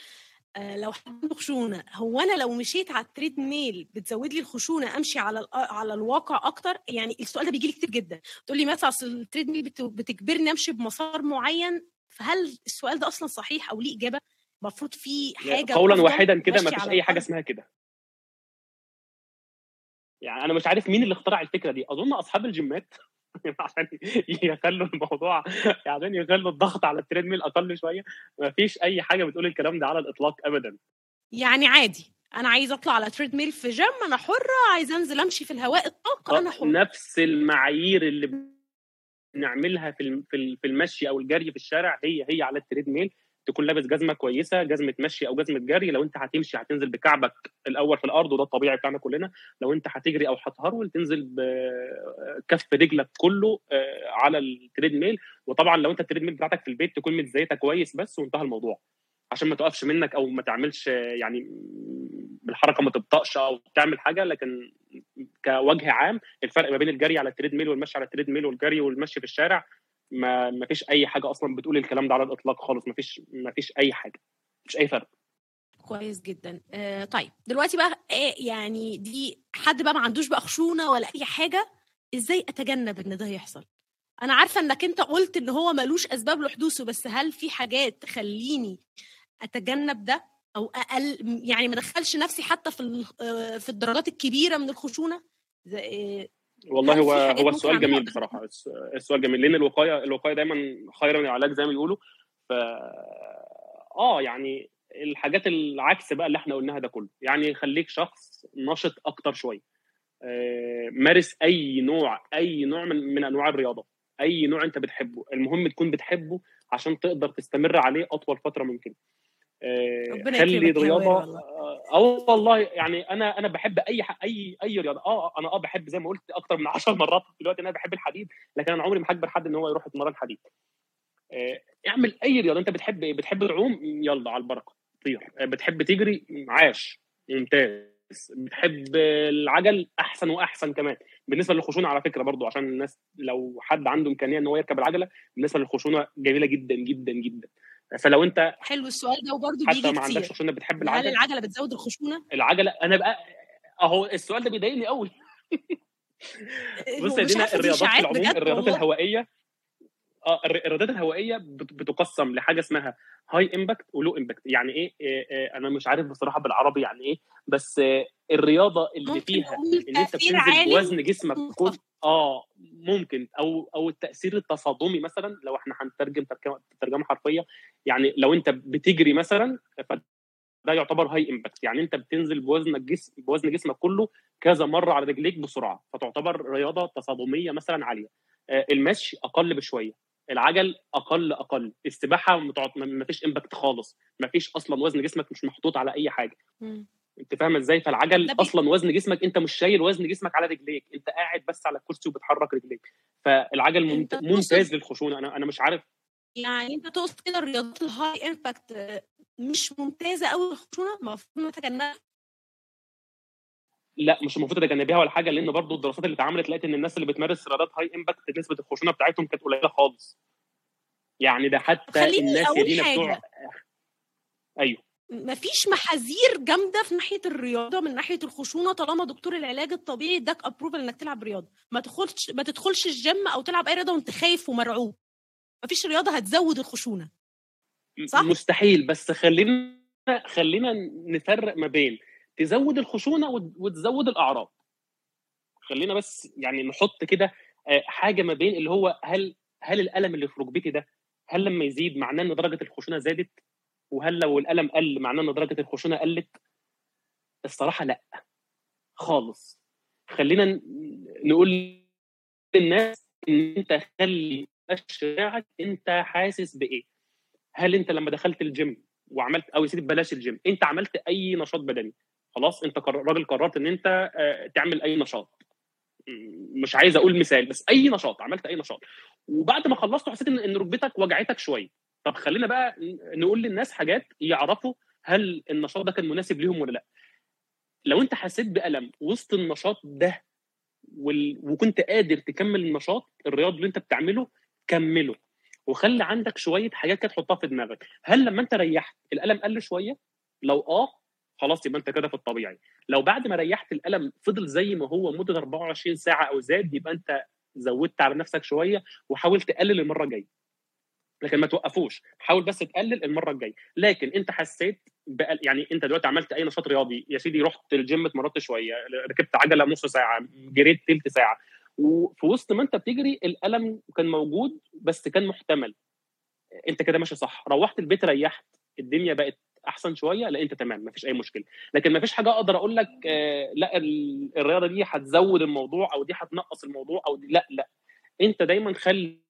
لو حد خشونه، هو انا لو مشيت على التريد ميل بتزود لي الخشونه امشي على الواقع اكتر؟ يعني السؤال ده بيجي لي كتير جدا، تقول لي مثلا التريد ميل بتجبرني امشي بمسار معين، فهل السؤال ده اصلا صحيح او ليه اجابه؟ المفروض في حاجه قولا واحدا كده، ما فيش اي حاجه اسمها كده. يعني انا مش عارف مين اللي اخترع الفكره دي، اظن اصحاب الجيمات عشان يخلوا الموضوع، عشان يخلوا الضغط على التريد ميل اقل شويه. ما فيش اي حاجه بتقول الكلام ده على الاطلاق ابدا. يعني عادي، انا عايز اطلع على تريد ميل في جيم انا حره، عايز انزل امشي في الهواء الطلق انا حره. نفس المعايير اللي بنعملها في المشي او الجري في الشارع هي على التريد ميل. تكون لابس جزمه كويسه، جزمه مشي او جزمه جري. لو انت هتمشي هتنزل بكعبك الاول في الارض، وده الطبيعي بتاعنا كلنا. لو انت هتجري او هتهرول، تنزل بكف رجلك كله على التريد ميل. وطبعا لو انت التريد ميل بتاعتك في البيت، تكون متزيته كويس بس، وانتهى الموضوع، عشان ما توقفش منك او ما تعملش يعني بالحركه، ما تبطاش او تعمل حاجه. لكن كوجه عام، الفرق ما بين الجري على التريد ميل والمشي على التريد ميل والجري والمشي في الشارع، ما فيش اي حاجه اصلا بتقول الكلام ده على الاطلاق خالص. ما فيش اي حاجه، مش اي فرق. كويس جدا. طيب دلوقتي بقى، يعني دي حد بقى ما عندوش بقى خشونه ولا اي حاجه، ازاي اتجنب ان ده يحصل؟ انا عارفه انك انت قلت ان هو ملوش اسباب لحدوثه، بس هل في حاجات تخليني اتجنب ده، او اقل يعني ما ادخلش نفسي حتى في الدرجات الكبيره من الخشونه؟ والله هو السؤال جميل بصراحه. السؤال جميل، لان الوقايه دايما خير من العلاج زي ما بيقولوا. ف يعني الحاجات العكس بقى اللي احنا قلناها ده كله، يعني خليك شخص نشط اكتر شويه. مارس اي نوع من انواع الرياضه، اي نوع انت بتحبه. المهم تكون بتحبه عشان تقدر تستمر عليه اطول فتره ممكن. خلي الرياضه والله يعني انا بحب اي رياضه. انا بحب زي ما قلت اكتر من 10 مرات دلوقتي، انا بحب الحديد، لكن انا عمري ما هجبر حد ان هو يروح يتمرن حديد. اعمل اي رياضه انت بتحب تعوم، يلا على البركه طير. بتحب تجري، عاش ممتاز. بتحب العجل، احسن واحسن كمان. بالنسبه للخشونه على فكره برضو، عشان الناس لو حد عنده امكانيه ان هو يركب العجله، بالنسبه للخشونه جميله جدا جدا جدا. فلو انت حلو السؤال ده، وبرده بيجي كتير، حتى ما عندكش خشونه بتحب العجله، هل العجله بتزود الخشونه؟ العجله انا بقى اهو السؤال ده بيضايقني قوي. بص يا دينا، الرياضات الهوائيه بتقسم لحاجه اسمها هاي امباكت ولو امباكت. يعني إيه انا مش عارف بصراحه بالعربي يعني ايه، بس الرياضه اللي فيها ان انت بتنزل بوزن جسمك ممكن، او التاثير التصادمي مثلا. لو احنا هنترجم ترجمه حرفيه، يعني لو انت بتجري مثلا، ده يعتبر هاي امباكت. يعني انت بتنزل بوزن جسمك كله كذا مره على رجليك بسرعه، فتعتبر رياضه تصادميه مثلا عاليه. المشي اقل بشويه، العجل اقل، السباحه ما فيش امباكت خالص، ما فيش اصلا وزن جسمك مش محطوط على اي حاجه. انت فاهمه ازاي؟ فالعجل اصلا وزن جسمك انت مش شايل وزن جسمك على رجليك، انت قاعد بس على الكرسي وبتحرك رجليك. فالعجل ممتاز للخشونه. انا مش عارف، يعني انت تقصد كده الرياضات الهاي امباكت مش ممتازه قوي للخشونه، المفروض نتجنبها؟ لا، مش المفروض تتجنبيها ولا حاجه، لان برضو الدراسات اللي اتعملت لقيت ان الناس اللي بتمارس رياضات هاي امباكت نسبه الخشونه بتاعتهم كانت قليله خالص. يعني ده حتى الناس دي بتوع ايوه، مفيش محاذير جامده في ناحيه الرياضه من ناحيه الخشونه، طالما دكتور العلاج الطبيعي اداك ابروفال انك تلعب رياضه. ما تدخلش الجيم او تلعب اي رياضه وانت خايف ومرعوب. مفيش رياضه هتزود الخشونه، صح؟ مستحيل. بس خلينا نفرق ما بين تزود الخشونه وتزود الاعراض. خلينا بس يعني نحط كده حاجه ما بين اللي هو هل الالم اللي في ركبتي ده هل لما يزيد معناه ان درجه الخشونه زادت، وهل لو الالم قل معناه ان درجه الخشونه قلت؟ الصراحه لا خالص. خلينا نقول للناس ان انت خلي شعرك انت حاسس بايه. هل انت لما دخلت الجيم وعملت، او يا سيدي بلاش الجيم، انت عملت اي نشاط بدني، خلاص انت راجل قررت ان انت تعمل اي نشاط، مش عايز اقول مثال بس اي نشاط، عملت اي نشاط وبعد ما خلصت حسيت ان ركبتك وجعتك شويه، طب خلينا بقى نقول للناس حاجات يعرفوا هل النشاط ده كان مناسب ليهم ولا لا. لو انت حسيت بالم وسط النشاط ده وكنت قادر تكمل النشاط الرياض اللي انت بتعمله، كمله، وخلي عندك شويه حاجات كده تحطها في دماغك. هل لما انت ريحت الالم قل شويه؟ لو خلاص يبقى انت كده في الطبيعي. لو بعد ما ريحت الالم فضل زي ما هو مده 24 ساعه او زاد، يبقى انت زودت على نفسك شويه وحاول تقلل المره الجايه، لكن ما توقفوش، حاول بس تقلل المره الجايه. لكن انت حسيت يعني انت دلوقتي عملت اي نشاط رياضي يا سيدي، رحت الجيم اتمرنت شويه، ركبت عجله نص ساعه، جريت ثلث ساعه، وفي وسط ما انت بتجري الالم كان موجود بس كان محتمل، انت كده ماشي صح، روحت البيت ريحت، الدنيا بقت احسن شويه، لا انت تمام مفيش اي مشكله. لكن مفيش حاجه اقدر اقول لك لا الرياضه دي هتزود الموضوع او دي هتنقص الموضوع او دي لا انت دايما خلي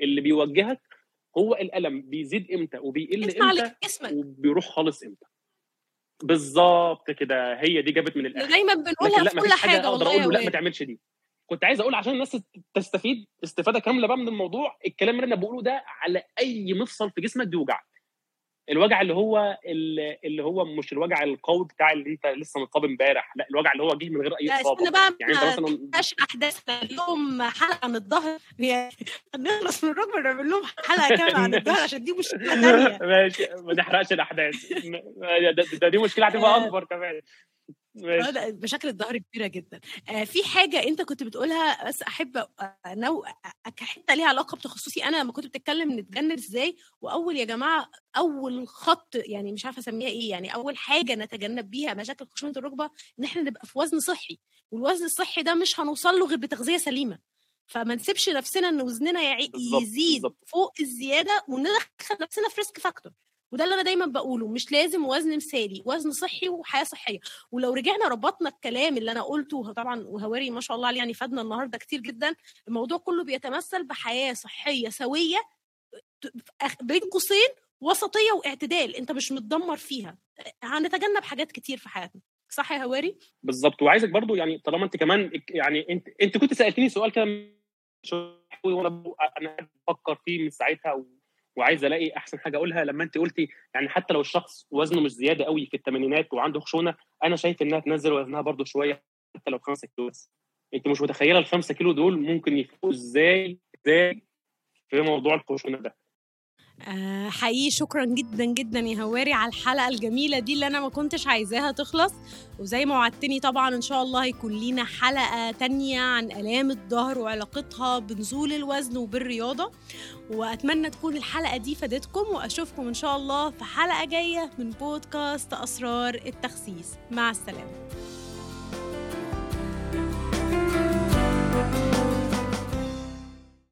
اللي بيوجهك هو الالم بيزيد امتى وبيقل امتى وبيروح خالص امتى. بالظبط كده، هي دي جابت من الاخر دايما بنقولها في كل حاجه والله. اقول لا ما تعملش دي، كنت عايز اقول عشان الناس تستفيد استفاده كامله بقى من الموضوع، الكلام اللي انا بقوله ده على اي مفصل في جسمك بيوجعك، الوجع اللي هو مش الوجع القوي بتاع اللي انت لسه متصاب امبارح، لا الوجع اللي هو جه من غير اي اصابه. يعني انت مثلا مش احداثنا اليوم حلقه عن الظهر، يعني نخلص من الركبه نعمل لهم حلقه كامله عن الظهر عشان دي مشكله ثانيه. ماشي، ما نحرقش الاحداث، دي مشكله هتبقى اكبر كمان. ماشي، مشاكل الظهر كبيره جدا. في حاجه انت كنت بتقولها بس احب حته ليها علاقه بتخصصي انا، لما كنت بتتكلم نتجنن ازاي، واول يا جماعه اول خط يعني مش عارفه اسميها ايه، يعني اول حاجه نتجنب بيها مشاكل خشونه الركبه ان احنا نبقى في وزن صحي، والوزن الصحي ده مش هنوصل له غير بتغذيه سليمه، فما نسيبش نفسنا ان وزننا يزيد فوق الزياده وندخل نفسنا في ريسك فاكتور. وده اللي انا دايما بقوله، مش لازم وزن مثالي، وزن صحي وحياه صحيه. ولو رجعنا ربطنا الكلام اللي انا قلته طبعا، وهواري ما شاء الله عليه يعني فادنا النهارده كتير جدا، الموضوع كله بيتمثل بحياه صحيه سويه بين قوسين وسطيه واعتدال، انت مش متدمر فيها، هنتجنب حاجات كتير في حياتنا. صح يا هواري؟ بالظبط. وعايزك برضو يعني طالما انت كمان يعني انت كنت سالتني سؤال كده وانا بفكر فيه من ساعتها وعايز الاقي احسن حاجه اقولها. لما انت قلتي يعني حتى لو الشخص وزنه مش زياده قوي في الثمانينات وعنده خشونه، انا شايف انها تنزل وزنها برضو شويه حتى لو 5 كيلو بس. انت مش متخيله ال5 كيلو دول ممكن يفوقوا ازاي في موضوع الخشونه ده. حقيقي شكرا جدا جدا يا هواري على الحلقه الجميله دي اللي انا ما كنتش عايزاها تخلص، وزي ما وعدتني طبعا ان شاء الله هيكون لينا حلقه تانية عن الام الظهر وعلاقتها بنزول الوزن وبالرياضه، واتمنى تكون الحلقه دي فادتكم، واشوفكم ان شاء الله في حلقه جايه من بودكاست اسرار التخسيس. مع السلامه.